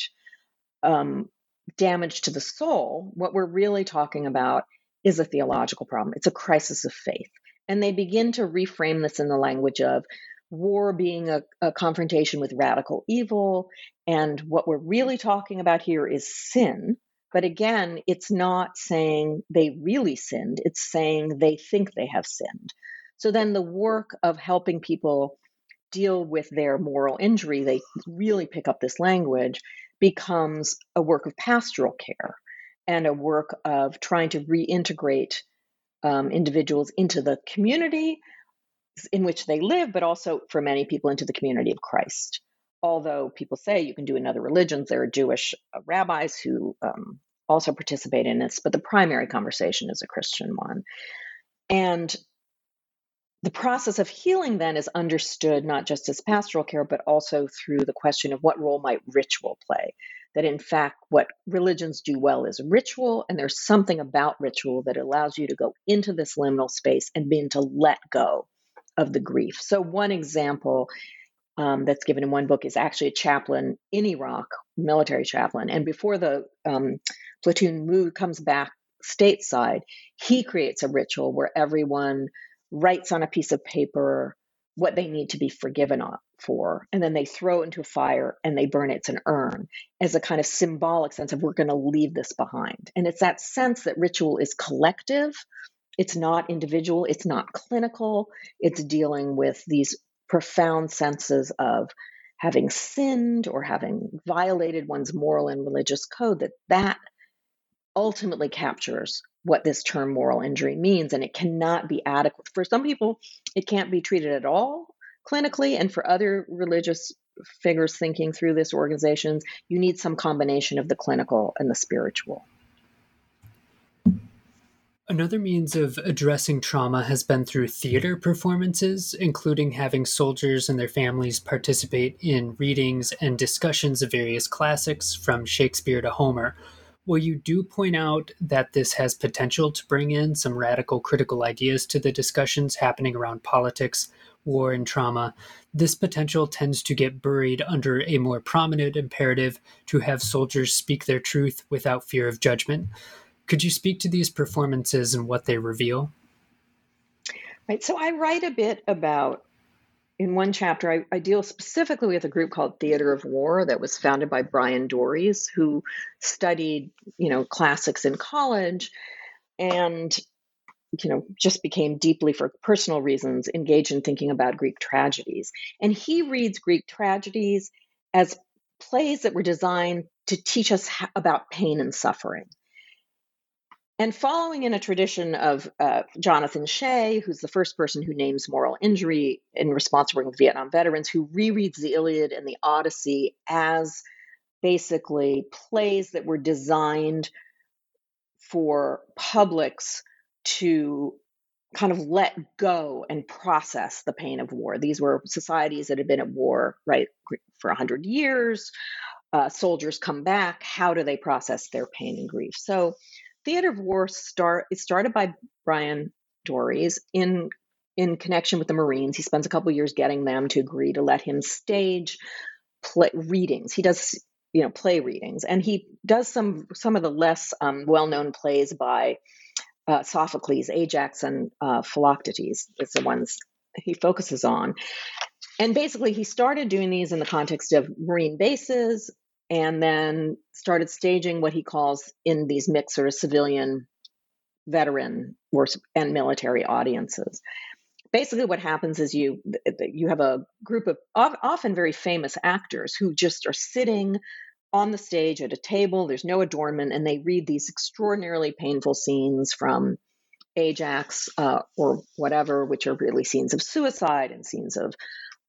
um, damage to the soul, what we're really talking about is a theological problem. It's a crisis of faith. And they begin to reframe this in the language of war being a, a confrontation with radical evil. And what we're really talking about here is sin. But again, it's not saying they really sinned. It's saying they think they have sinned. So then the work of helping people deal with their moral injury, they really pick up this language, becomes a work of pastoral care and a work of trying to reintegrate um, individuals into the community in which they live, but also for many people into the community of Christ. Although people say you can do in other religions, there are Jewish rabbis who um, also participate in this, but the primary conversation is a Christian one. And the process of healing then is understood not just as pastoral care, but also through the question of what role might ritual play. That in fact, what religions do well is ritual, and there's something about ritual that allows you to go into this liminal space and begin to let go of the grief. So one example um, that's given in one book is actually a chaplain in Iraq, military chaplain, and before the um, platoon move comes back stateside, he creates a ritual where everyone writes on a piece of paper what they need to be forgiven for, and then they throw it into a fire and they burn it. It's an urn, as a kind of symbolic sense of we're going to leave this behind. And it's that sense that ritual is collective. It's not individual. It's not clinical. It's dealing with these profound senses of having sinned or having violated one's moral and religious code, that that ultimately captures what this term moral injury means, and it cannot be adequate. For some people, it can't be treated at all clinically, and for other religious figures thinking through this, organizations, you need some combination of the clinical and the spiritual. Another means of addressing trauma has been through theater performances, including having soldiers and their families participate in readings and discussions of various classics from Shakespeare to Homer. Well, you do point out that this has potential to bring in some radical critical ideas to the discussions happening around politics, war, and trauma. This potential tends to get buried under a more prominent imperative to have soldiers speak their truth without fear of judgment. Could you speak to these performances and what they reveal? Right. So I write a bit about, in one chapter, I, I deal specifically with a group called Theater of War that was founded by Bryan Doerries, who studied, you know, classics in college and, you know, just became deeply, for personal reasons, engaged in thinking about Greek tragedies. And he reads Greek tragedies as plays that were designed to teach us how, about pain and suffering. And following in a tradition of uh, Jonathan Shay, who's the first person who names moral injury in response to working with Vietnam veterans, who rereads the Iliad and the Odyssey as basically plays that were designed for publics to kind of let go and process the pain of war. These were societies that had been at war, right, for one hundred years. Uh, soldiers come back. How do they process their pain and grief? So Theater of War start is started by Bryan Doerries in in connection with the Marines. He spends a couple of years getting them to agree to let him stage play readings. He does, you know, play readings, and he does some some of the less um, well-known plays by uh, Sophocles, Ajax, and uh, Philoctetes. It's the ones he focuses on. And basically, he started doing these in the context of Marine bases, and then started staging what he calls in these mixers, civilian, veteran, or, and military audiences. Basically, what happens is you you have a group of often very famous actors who just are sitting on the stage at a table. There's no adornment, and they read these extraordinarily painful scenes from Ajax uh, or whatever, which are really scenes of suicide and scenes of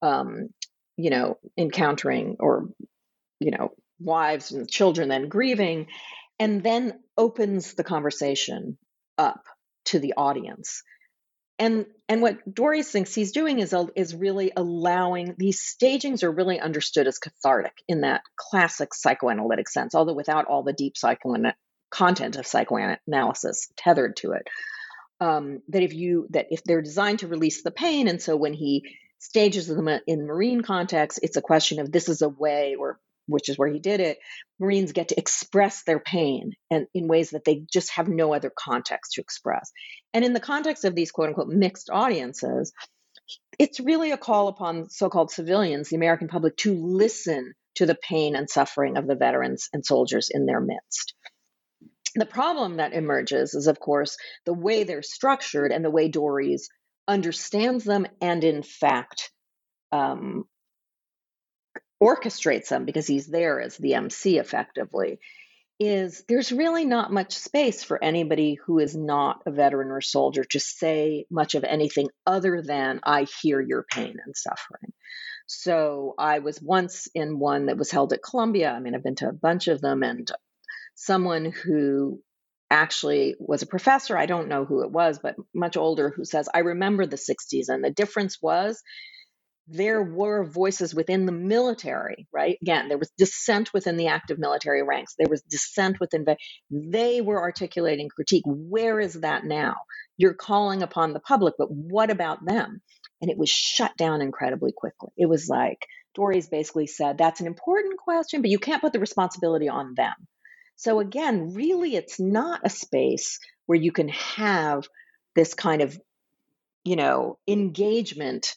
Um, you know, encountering or, you know, wives and children then grieving, and then opens the conversation up to the audience. And and what Doerries thinks he's doing is is really allowing, these stagings are really understood as cathartic in that classic psychoanalytic sense, although without all the deep psychoanalytic content of psychoanalysis tethered to it. Um, that if you, that if they're designed to release the pain, and so when he stages of them in Marine context, it's a question of this is a way, or which is where he did it, Marines get to express their pain and in ways that they just have no other context to express. And in the context of these quote unquote mixed audiences, it's really a call upon so-called civilians, the American public, to listen to the pain and suffering of the veterans and soldiers in their midst. The problem that emerges is, of course, the way they're structured and the way Doerries understands them and, in fact, um, orchestrates them, because he's there as the M C effectively, is there's really not much space for anybody who is not a veteran or soldier to say much of anything other than, I hear your pain and suffering. So I was once in one that was held at Columbia. I mean, I've been to a bunch of them, and someone who actually was a professor, I don't know who it was, but much older, who says, I remember the sixties. And the difference was there were voices within the military, right? Again, there was dissent within the active military ranks. There was dissent within, they were articulating critique. Where is that now? You're calling upon the public, but what about them? And it was shut down incredibly quickly. It was like, Doerries basically said, that's an important question, but you can't put the responsibility on them. So again, really, it's not a space where you can have this kind of, you know, engagement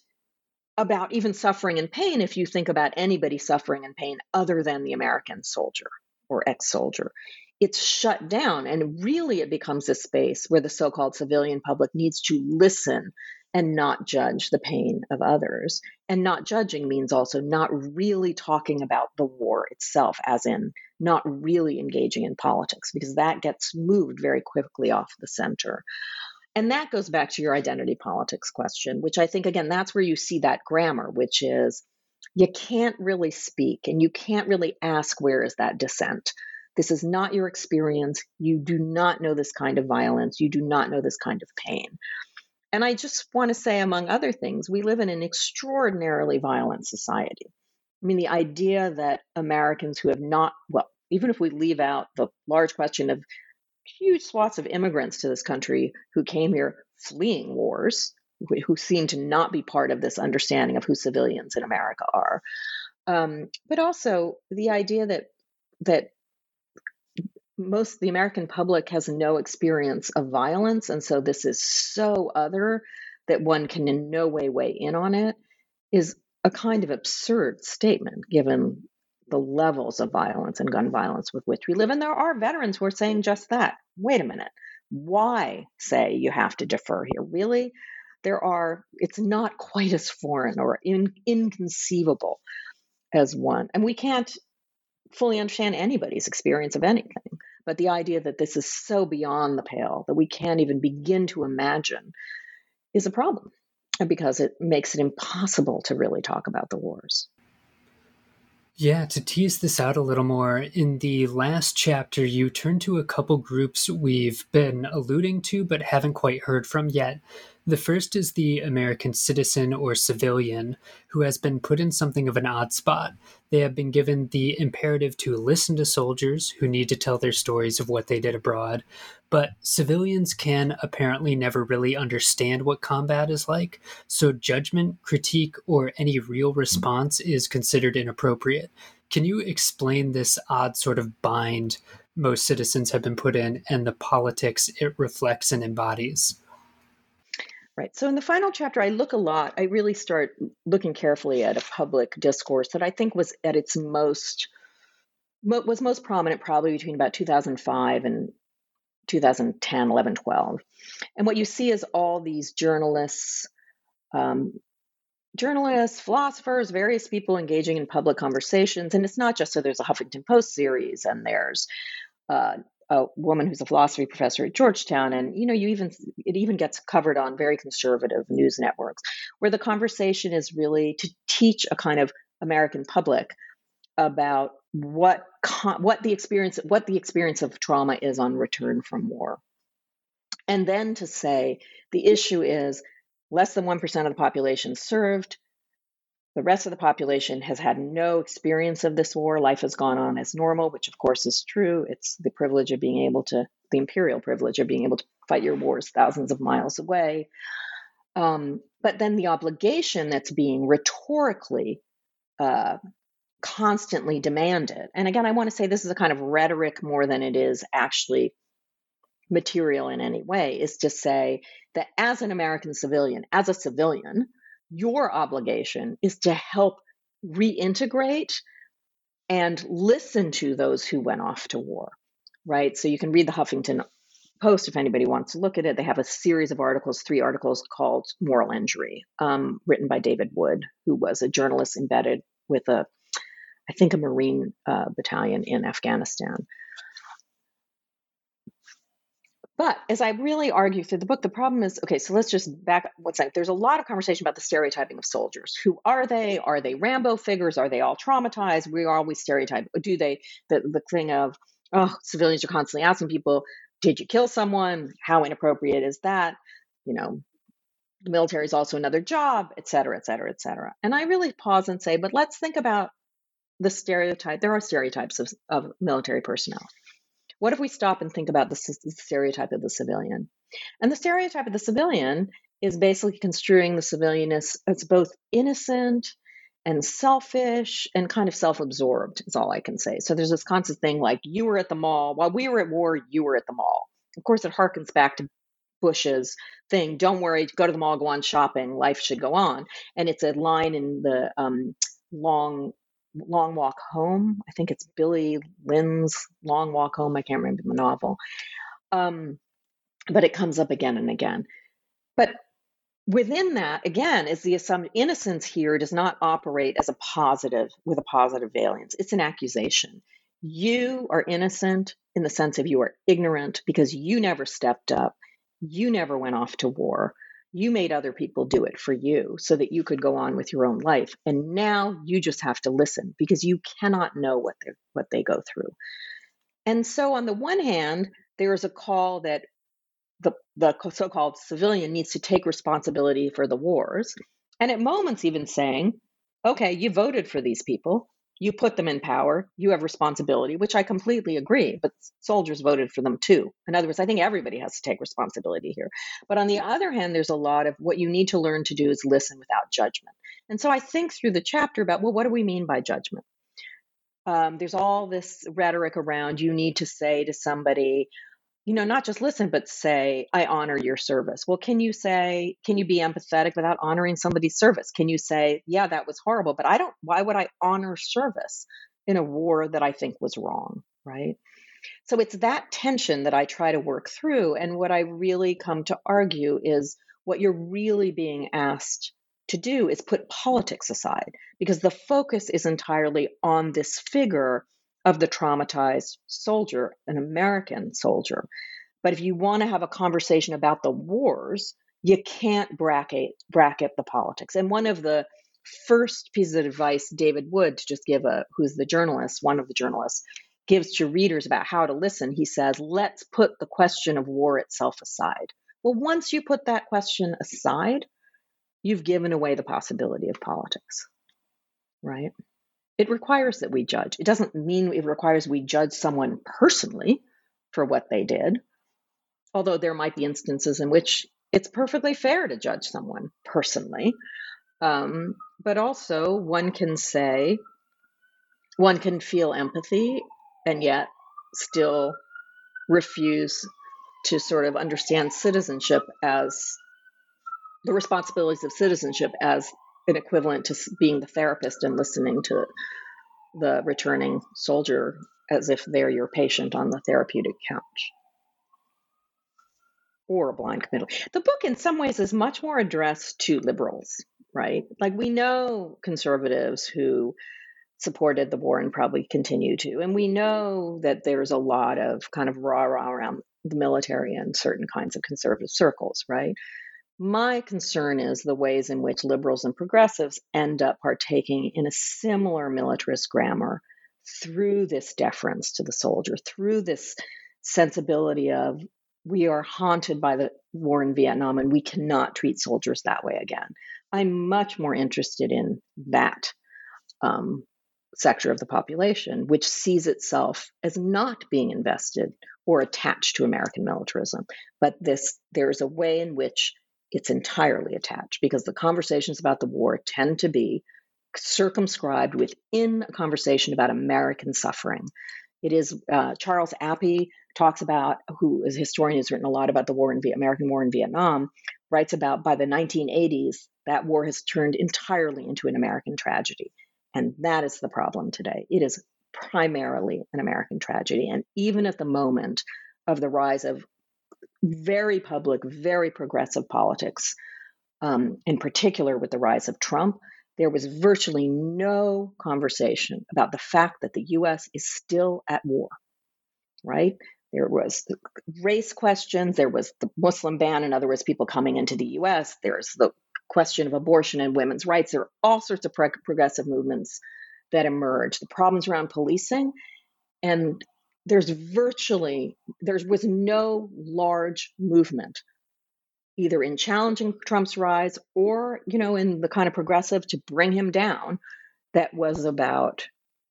about even suffering and pain, if you think about anybody suffering and pain other than the American soldier or ex-soldier. It's shut down, and really it becomes a space where the so-called civilian public needs to listen and not judge the pain of others. And not judging means also not really talking about the war itself, as in not really engaging in politics, because that gets moved very quickly off the center. And that goes back to your identity politics question, which I think, again, that's where you see that grammar, which is you can't really speak and you can't really ask, where is that dissent? This is not your experience. You do not know this kind of violence. You do not know this kind of pain. And I just want to say, among other things, we live in an extraordinarily violent society. I mean, the idea that Americans who have not, well, even if we leave out the large question of huge swaths of immigrants to this country who came here fleeing wars, who seem to not be part of this understanding of who civilians in America are, um, but also the idea that that most of the American public has no experience of violence, and so this is so other that one can in no way weigh in on it, is a kind of absurd statement given the levels of violence and gun violence with which we live. And there are veterans who are saying just that. Wait a minute. Why say you have to defer here? Really? There are, it's not quite as foreign or in, inconceivable as one. And we can't fully understand anybody's experience of anything. But the idea that this is so beyond the pale that we can't even begin to imagine is a problem, because it makes it impossible to really talk about the wars. Yeah, to tease this out a little more, in the last chapter, you turn to a couple groups we've been alluding to but haven't quite heard from yet. The first is the American citizen or civilian who has been put in something of an odd spot. They have been given the imperative to listen to soldiers who need to tell their stories of what they did abroad, but civilians can apparently never really understand what combat is like, so judgment, critique, or any real response is considered inappropriate. Can you explain this odd sort of bind most citizens have been put in and the politics it reflects and embodies? Right. So in the final chapter, I look a lot. I really start looking carefully at a public discourse that I think was at its most, was most prominent probably between about two thousand five and two thousand ten, eleven, twelve. And what you see is all these journalists, um, journalists, philosophers, various people engaging in public conversations. And it's not just so there's a Huffington Post series and there's uh, a woman who's a philosophy professor at Georgetown. And, you know, you even it even gets covered on very conservative news networks where the conversation is really to teach a kind of American public about what what the experience what the experience of trauma is on return from war. And then to say the issue is less than one percent of the population served. The rest of the population has had no experience of this war. Life has gone on as normal, which of course is true. It's the privilege of being able to, the imperial privilege of being able to fight your wars thousands of miles away. Um, but then the obligation that's being rhetorically uh, constantly demanded. And again, I want to say this is a kind of rhetoric more than it is actually material in any way, is to say that as an American civilian, as a civilian, your obligation is to help reintegrate and listen to those who went off to war, right? So you can read the Huffington Post if anybody wants to look at it. They have a series of articles, three articles called Moral Injury, um, written by David Wood, who was a journalist embedded with a, I think, a Marine uh, battalion in Afghanistan. But as I really argue through the book, the problem is, okay, so let's just back up one second. There's a lot of conversation about the stereotyping of soldiers. Who are they? Are they Rambo figures? Are they all traumatized? We always stereotype. Do they, the, the thing of, oh, civilians are constantly asking people, did you kill someone? How inappropriate is that? You know, the military is also another job, et cetera, et cetera, et cetera. And I really pause and say, but let's think about the stereotype. There are stereotypes of, of military personnel. What if we stop and think about the stereotype of the civilian? And the stereotype of the civilian is basically construing the civilian as, as both innocent and selfish and kind of self-absorbed, is all I can say. So there's this constant thing like, you were at the mall. While we were at war, you were at the mall. Of course, it harkens back to Bush's thing, don't worry, go to the mall, go on shopping, life should go on. And it's a line in the um, long... Long Walk Home. I think it's Billy Lynn's Long Walk Home. I can't remember the novel. Um, but it comes up again and again. But within that, again, is the assumption innocence here does not operate as a positive, with a positive valence. It's an accusation. You are innocent in the sense of you are ignorant because you never stepped up. You never went off to war. You made other people do it for you so that you could go on with your own life. And now you just have to listen because you cannot know what they what they go through. And so on the one hand, there is a call that the, the so-called civilian needs to take responsibility for the wars. And at moments even saying, okay, you voted for these people. You put them in power. You have responsibility, which I completely agree, but soldiers voted for them too. In other words, I think everybody has to take responsibility here. But on the other hand, there's a lot of what you need to learn to do is listen without judgment. And so I think through the chapter about, well, what do we mean by judgment? Um, there's all this rhetoric around you need to say to somebody, you know, not just listen, but say, I honor your service. Well, can you say, can you be empathetic without honoring somebody's service? Can you say, yeah, that was horrible, but I don't, why would I honor service in a war that I think was wrong, right? So it's that tension that I try to work through. And what I really come to argue is what you're really being asked to do is put politics aside because the focus is entirely on this figure of the traumatized soldier, an American soldier. But if you want to have a conversation about the wars, you can't bracket bracket the politics. And one of the first pieces of advice David Wood, to just give a, who's the journalist, one of the journalists, gives to readers about how to listen, he says, let's put the question of war itself aside. Well, once you put that question aside, you've given away the possibility of politics, right? It requires that we judge. It doesn't mean it requires we judge someone personally for what they did, although there might be instances in which it's perfectly fair to judge someone personally. Um, but also one can say, one can feel empathy and yet still refuse to sort of understand citizenship as the responsibilities of citizenship as an equivalent to being the therapist and listening to the returning soldier as if they're your patient on the therapeutic couch or a blind committal. The book in some ways is much more addressed to liberals, right? Like we know conservatives who supported the war and probably continue to, and we know that there's a lot of kind of rah-rah around the military and certain kinds of conservative circles, right? My concern is the ways in which liberals and progressives end up partaking in a similar militarist grammar through this deference to the soldier, through this sensibility of we are haunted by the war in Vietnam and we cannot treat soldiers that way again. I'm much more interested in that um, sector of the population, which sees itself as not being invested or attached to American militarism. But this, there is a way in which it's entirely attached because the conversations about the war tend to be circumscribed within a conversation about American suffering. It is uh, Charles Appy talks about, who is a historian who's written a lot about the war in the American war in Vietnam, writes about by the nineteen eighties, that war has turned entirely into an American tragedy. And that is the problem today. It is primarily an American tragedy. And even at the moment of the rise of very public, very progressive politics, um, in particular with the rise of Trump, there was virtually no conversation about the fact that the U S is still at war, right? There was the race questions. There was the Muslim ban. In other words, people coming into the U S. There's the question of abortion and women's rights. There are all sorts of pro- progressive movements that emerge, the problems around policing. And there's virtually, there was no large movement either in challenging Trump's rise or, you know, in the kind of progressive to bring him down that was about,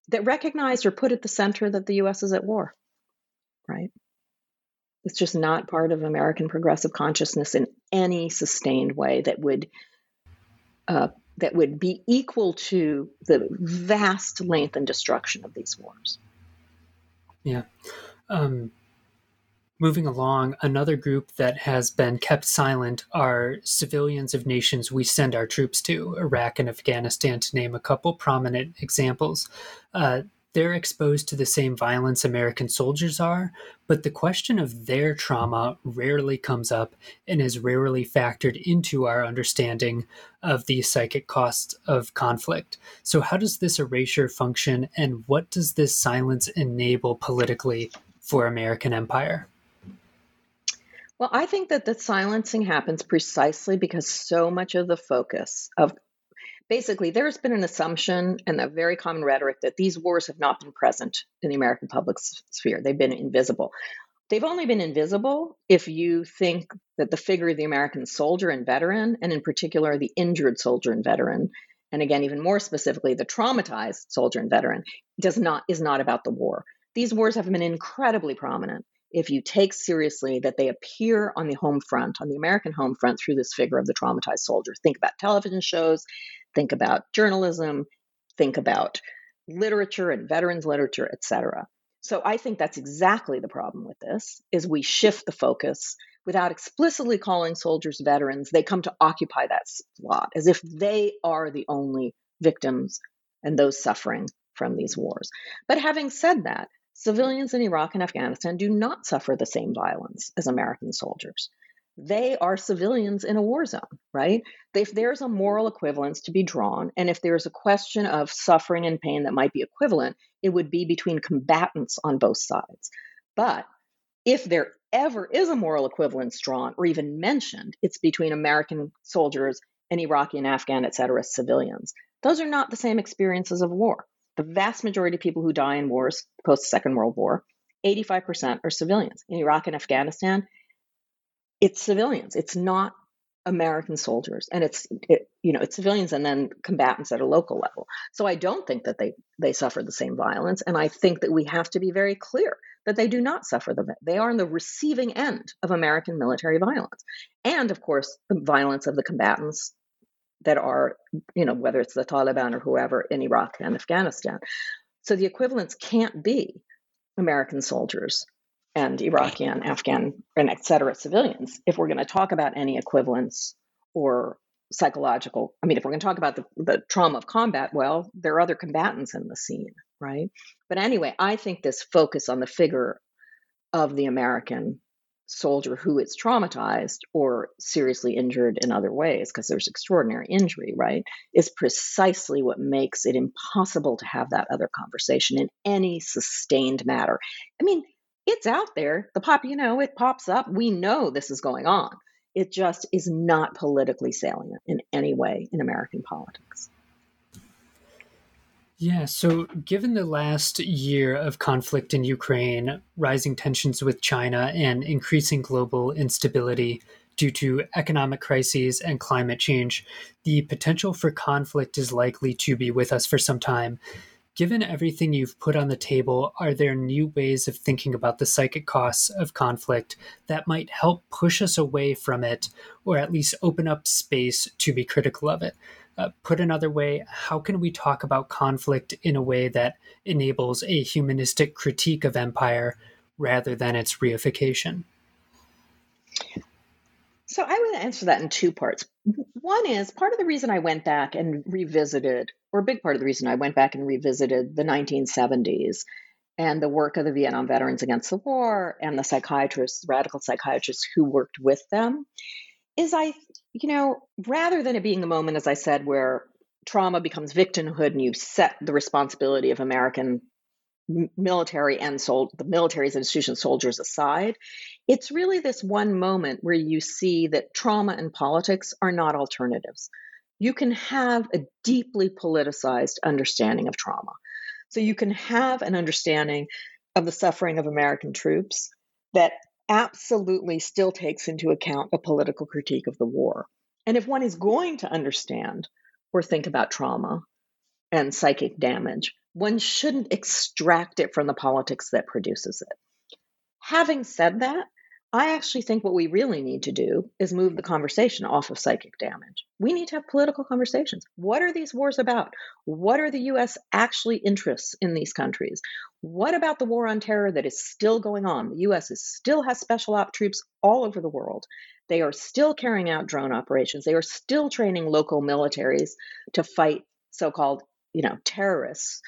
that recognized or put at the center that the U S is at war, right? It's just not part of American progressive consciousness in any sustained way that would uh, that would be equal to the vast length and destruction of these wars. Yeah. Um... Moving along, another group that has been kept silent are civilians of nations we send our troops to, Iraq and Afghanistan, to name a couple prominent examples. Uh, they're exposed to the same violence American soldiers are, but the question of their trauma rarely comes up and is rarely factored into our understanding of the psychic costs of conflict. So how does this erasure function, and what does this silence enable politically for American empire? Well, I think that the silencing happens precisely because so much of the focus of, basically, there's been an assumption and a very common rhetoric that these wars have not been present in the American public sphere. They've been invisible. They've only been invisible if you think that the figure of the American soldier and veteran, and in particular, the injured soldier and veteran, and again, even more specifically, the traumatized soldier and veteran, does not is not about the war. These wars have been incredibly prominent if you take seriously that they appear on the home front, on the American home front, through this figure of the traumatized soldier. Think about television shows, think about journalism, think about literature and veterans literature, et cetera. So I think that's exactly the problem with this, is we shift the focus without explicitly calling soldiers veterans. They come to occupy that slot as if they are the only victims and those suffering from these wars. But having said that, civilians in Iraq and Afghanistan do not suffer the same violence as American soldiers. They are civilians in a war zone, right? If there's a moral equivalence to be drawn, and if there's a question of suffering and pain that might be equivalent, it would be between combatants on both sides. But if there ever is a moral equivalence drawn or even mentioned, it's between American soldiers and Iraqi and Afghan, et cetera, civilians. Those are not the same experiences of war. The vast majority of people who die in wars post-Second World War, eighty-five percent are civilians. In Iraq and Afghanistan, it's civilians. It's not American soldiers. And it's, it, you know, it's civilians and then combatants at a local level. So I don't think that they, they suffer the same violence. And I think that we have to be very clear that they do not suffer them. They are on the receiving end of American military violence. And of course, the violence of the combatants that are, you know, whether it's the Taliban or whoever in Iraq and Afghanistan. So the equivalence can't be American soldiers and Iraqi and Afghan and et cetera civilians if we're going to talk about any equivalence or psychological. I mean, if we're going to talk about the, the trauma of combat, well, there are other combatants in the scene, right? But anyway, I think this focus on the figure of the American soldier who is traumatized or seriously injured in other ways, because there's extraordinary injury, right, is precisely what makes it impossible to have that other conversation in any sustained matter. I mean, it's out there. The pop, you know, it pops up. We know this is going on. It just is not politically salient in any way in American politics. Yeah, so given the last year of conflict in Ukraine, rising tensions with China, and increasing global instability due to economic crises and climate change, the potential for conflict is likely to be with us for some time. Given everything you've put on the table, are there new ways of thinking about the psychic costs of conflict that might help push us away from it, or at least open up space to be critical of it? Uh, put another way, how can we talk about conflict in a way that enables a humanistic critique of empire rather than its reification? So I would answer that in two parts. One is part of the reason I went back and revisited, or a big part of the reason I went back and revisited the nineteen seventies and the work of the Vietnam Veterans Against the War and the psychiatrists, radical psychiatrists who worked with them, is I, you know, rather than it being a moment, as I said, where trauma becomes victimhood and you've set the responsibility of American military and sol- the military as an institution, soldiers aside, it's really this one moment where you see that trauma and politics are not alternatives. You can have a deeply politicized understanding of trauma. So you can have an understanding of the suffering of American troops that absolutely still takes into account a political critique of the war. And if one is going to understand or think about trauma and psychic damage, one shouldn't extract it from the politics that produces it. Having said that, I actually think what we really need to do is move the conversation off of psychic damage. We need to have political conversations. What are these wars about? What are the U S actually interests in these countries? What about the war on terror that is still going on? The U S is, still has special op troops all over the world. They are still carrying out drone operations. They are still training local militaries to fight so-called, you know, terrorists.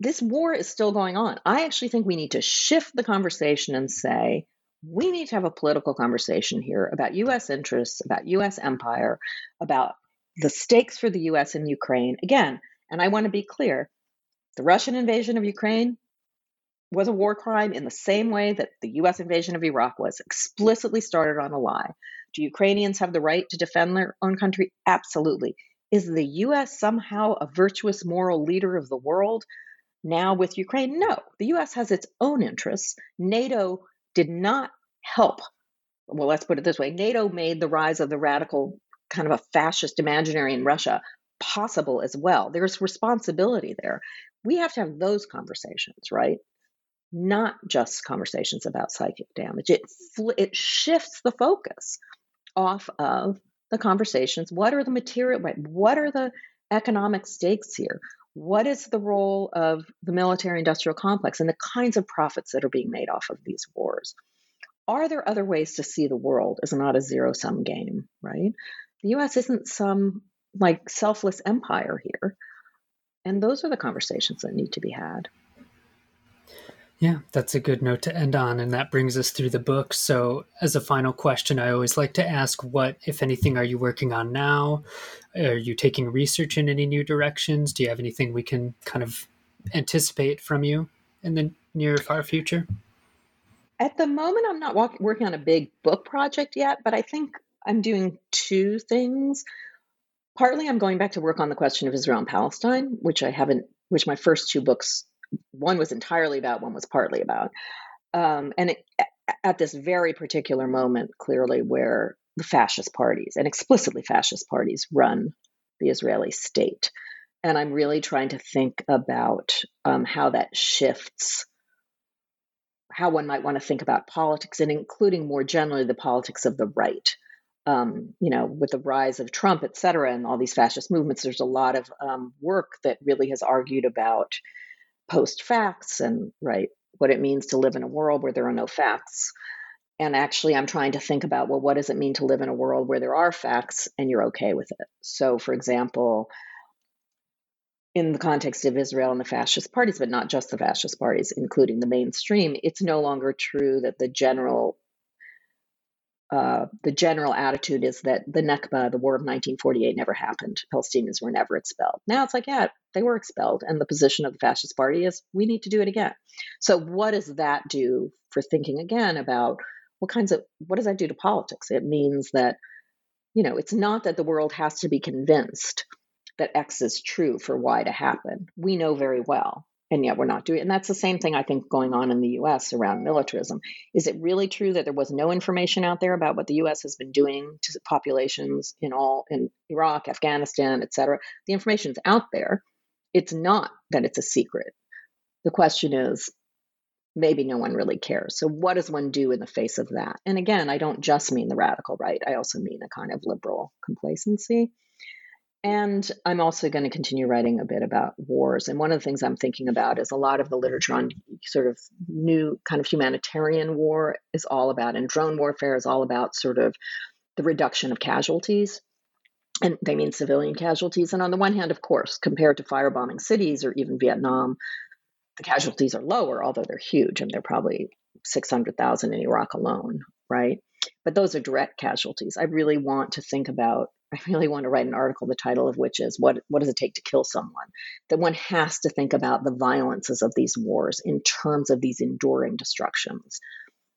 This war is still going on. I actually think we need to shift the conversation and say, we need to have a political conversation here about U S interests, about U S empire, about the stakes for the U S in Ukraine. Again, and I want to be clear, the Russian invasion of Ukraine was a war crime in the same way that the U S invasion of Iraq was, explicitly started on a lie. Do Ukrainians have the right to defend their own country? Absolutely. Is the U S somehow a virtuous moral leader of the world now with Ukraine? No. The U S has its own interests. NATO did not help. Well, let's put it this way. NATO made the rise of the radical kind of a fascist imaginary in Russia possible as well. There's responsibility there. We have to have those conversations, right? Not just conversations about psychic damage. It fl- it shifts the focus off of the conversations. What are the material, right? What are the economic stakes here? What is the role of the military-industrial complex and the kinds of profits that are being made off of these wars? Are there other ways to see the world as not a zero-sum game, right? The U S isn't some, like, selfless empire here. And those are the conversations that need to be had. Yeah, that's a good note to end on, and that brings us through the book. So as a final question, I always like to ask, what, if anything, are you working on now? Are you taking research in any new directions? Do you have anything we can kind of anticipate from you in the near far future? At the moment, I'm not walk- working on a big book project yet, but I think I'm doing two things. Partly, I'm going back to work on the question of Israel and Palestine, which I haven't, which my first two books one was entirely about, one was partly about. Um, and it, at this very particular moment, clearly, where the fascist parties, and explicitly fascist parties, run the Israeli state. And I'm really trying to think about um, how that shifts how one might want to think about politics, and including more generally the politics of the right. Um, you know, with the rise of Trump, et cetera, and all these fascist movements, there's a lot of um, work that really has argued about post-facts and, right, what it means to live in a world where there are no facts. And actually, I'm trying to think about, well, what does it mean to live in a world where there are facts and you're okay with it? So, for example, in the context of Israel and the fascist parties, but not just the fascist parties, including the mainstream, it's no longer true that the general Uh, the general attitude is that the Nakba, the War of nineteen forty-eight, never happened. Palestinians were never expelled. Now it's like, yeah, they were expelled. And the position of the Fascist Party is, we need to do it again. So what does that do for thinking again about what kinds of, what does that do to politics? It means that, you know, it's not that the world has to be convinced that X is true for Y to happen. We know very well. And yet we're not doing it. And that's the same thing I think going on in the U S around militarism. Is it really true that there was no information out there about what the U S has been doing to populations in all in Iraq, Afghanistan, et cetera? The information's out there. It's not that it's a secret. The question is, maybe no one really cares. So what does one do in the face of that? And again, I don't just mean the radical right. I also mean a kind of liberal complacency. And I'm also going to continue writing a bit about wars. And one of the things I'm thinking about is a lot of the literature on sort of new kind of humanitarian war is all about, and drone warfare is all about sort of the reduction of casualties. And they mean civilian casualties. And on the one hand, of course, compared to firebombing cities or even Vietnam, the casualties are lower, although they're huge. I mean, they're probably six hundred thousand in Iraq alone, right? But those are direct casualties. I really want to think about I really want to write an article, the title of which is what, what does it take to kill someone? That one has to think about the violences of these wars in terms of these enduring destructions.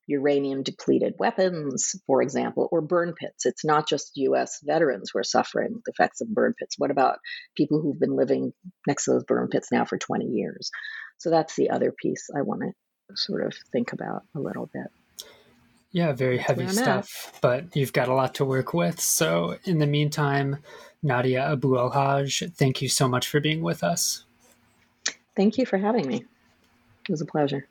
Uranium-depleted weapons, for example, or burn pits. It's not just U S veterans who are suffering the effects of burn pits. What about people who've been living next to those burn pits now for twenty years? So that's the other piece I want to sort of think about a little bit. Yeah, very heavy stuff, but you've got a lot to work with. So in the meantime, Nadia Abu El-Haj, thank you so much for being with us. Thank you for having me. It was a pleasure.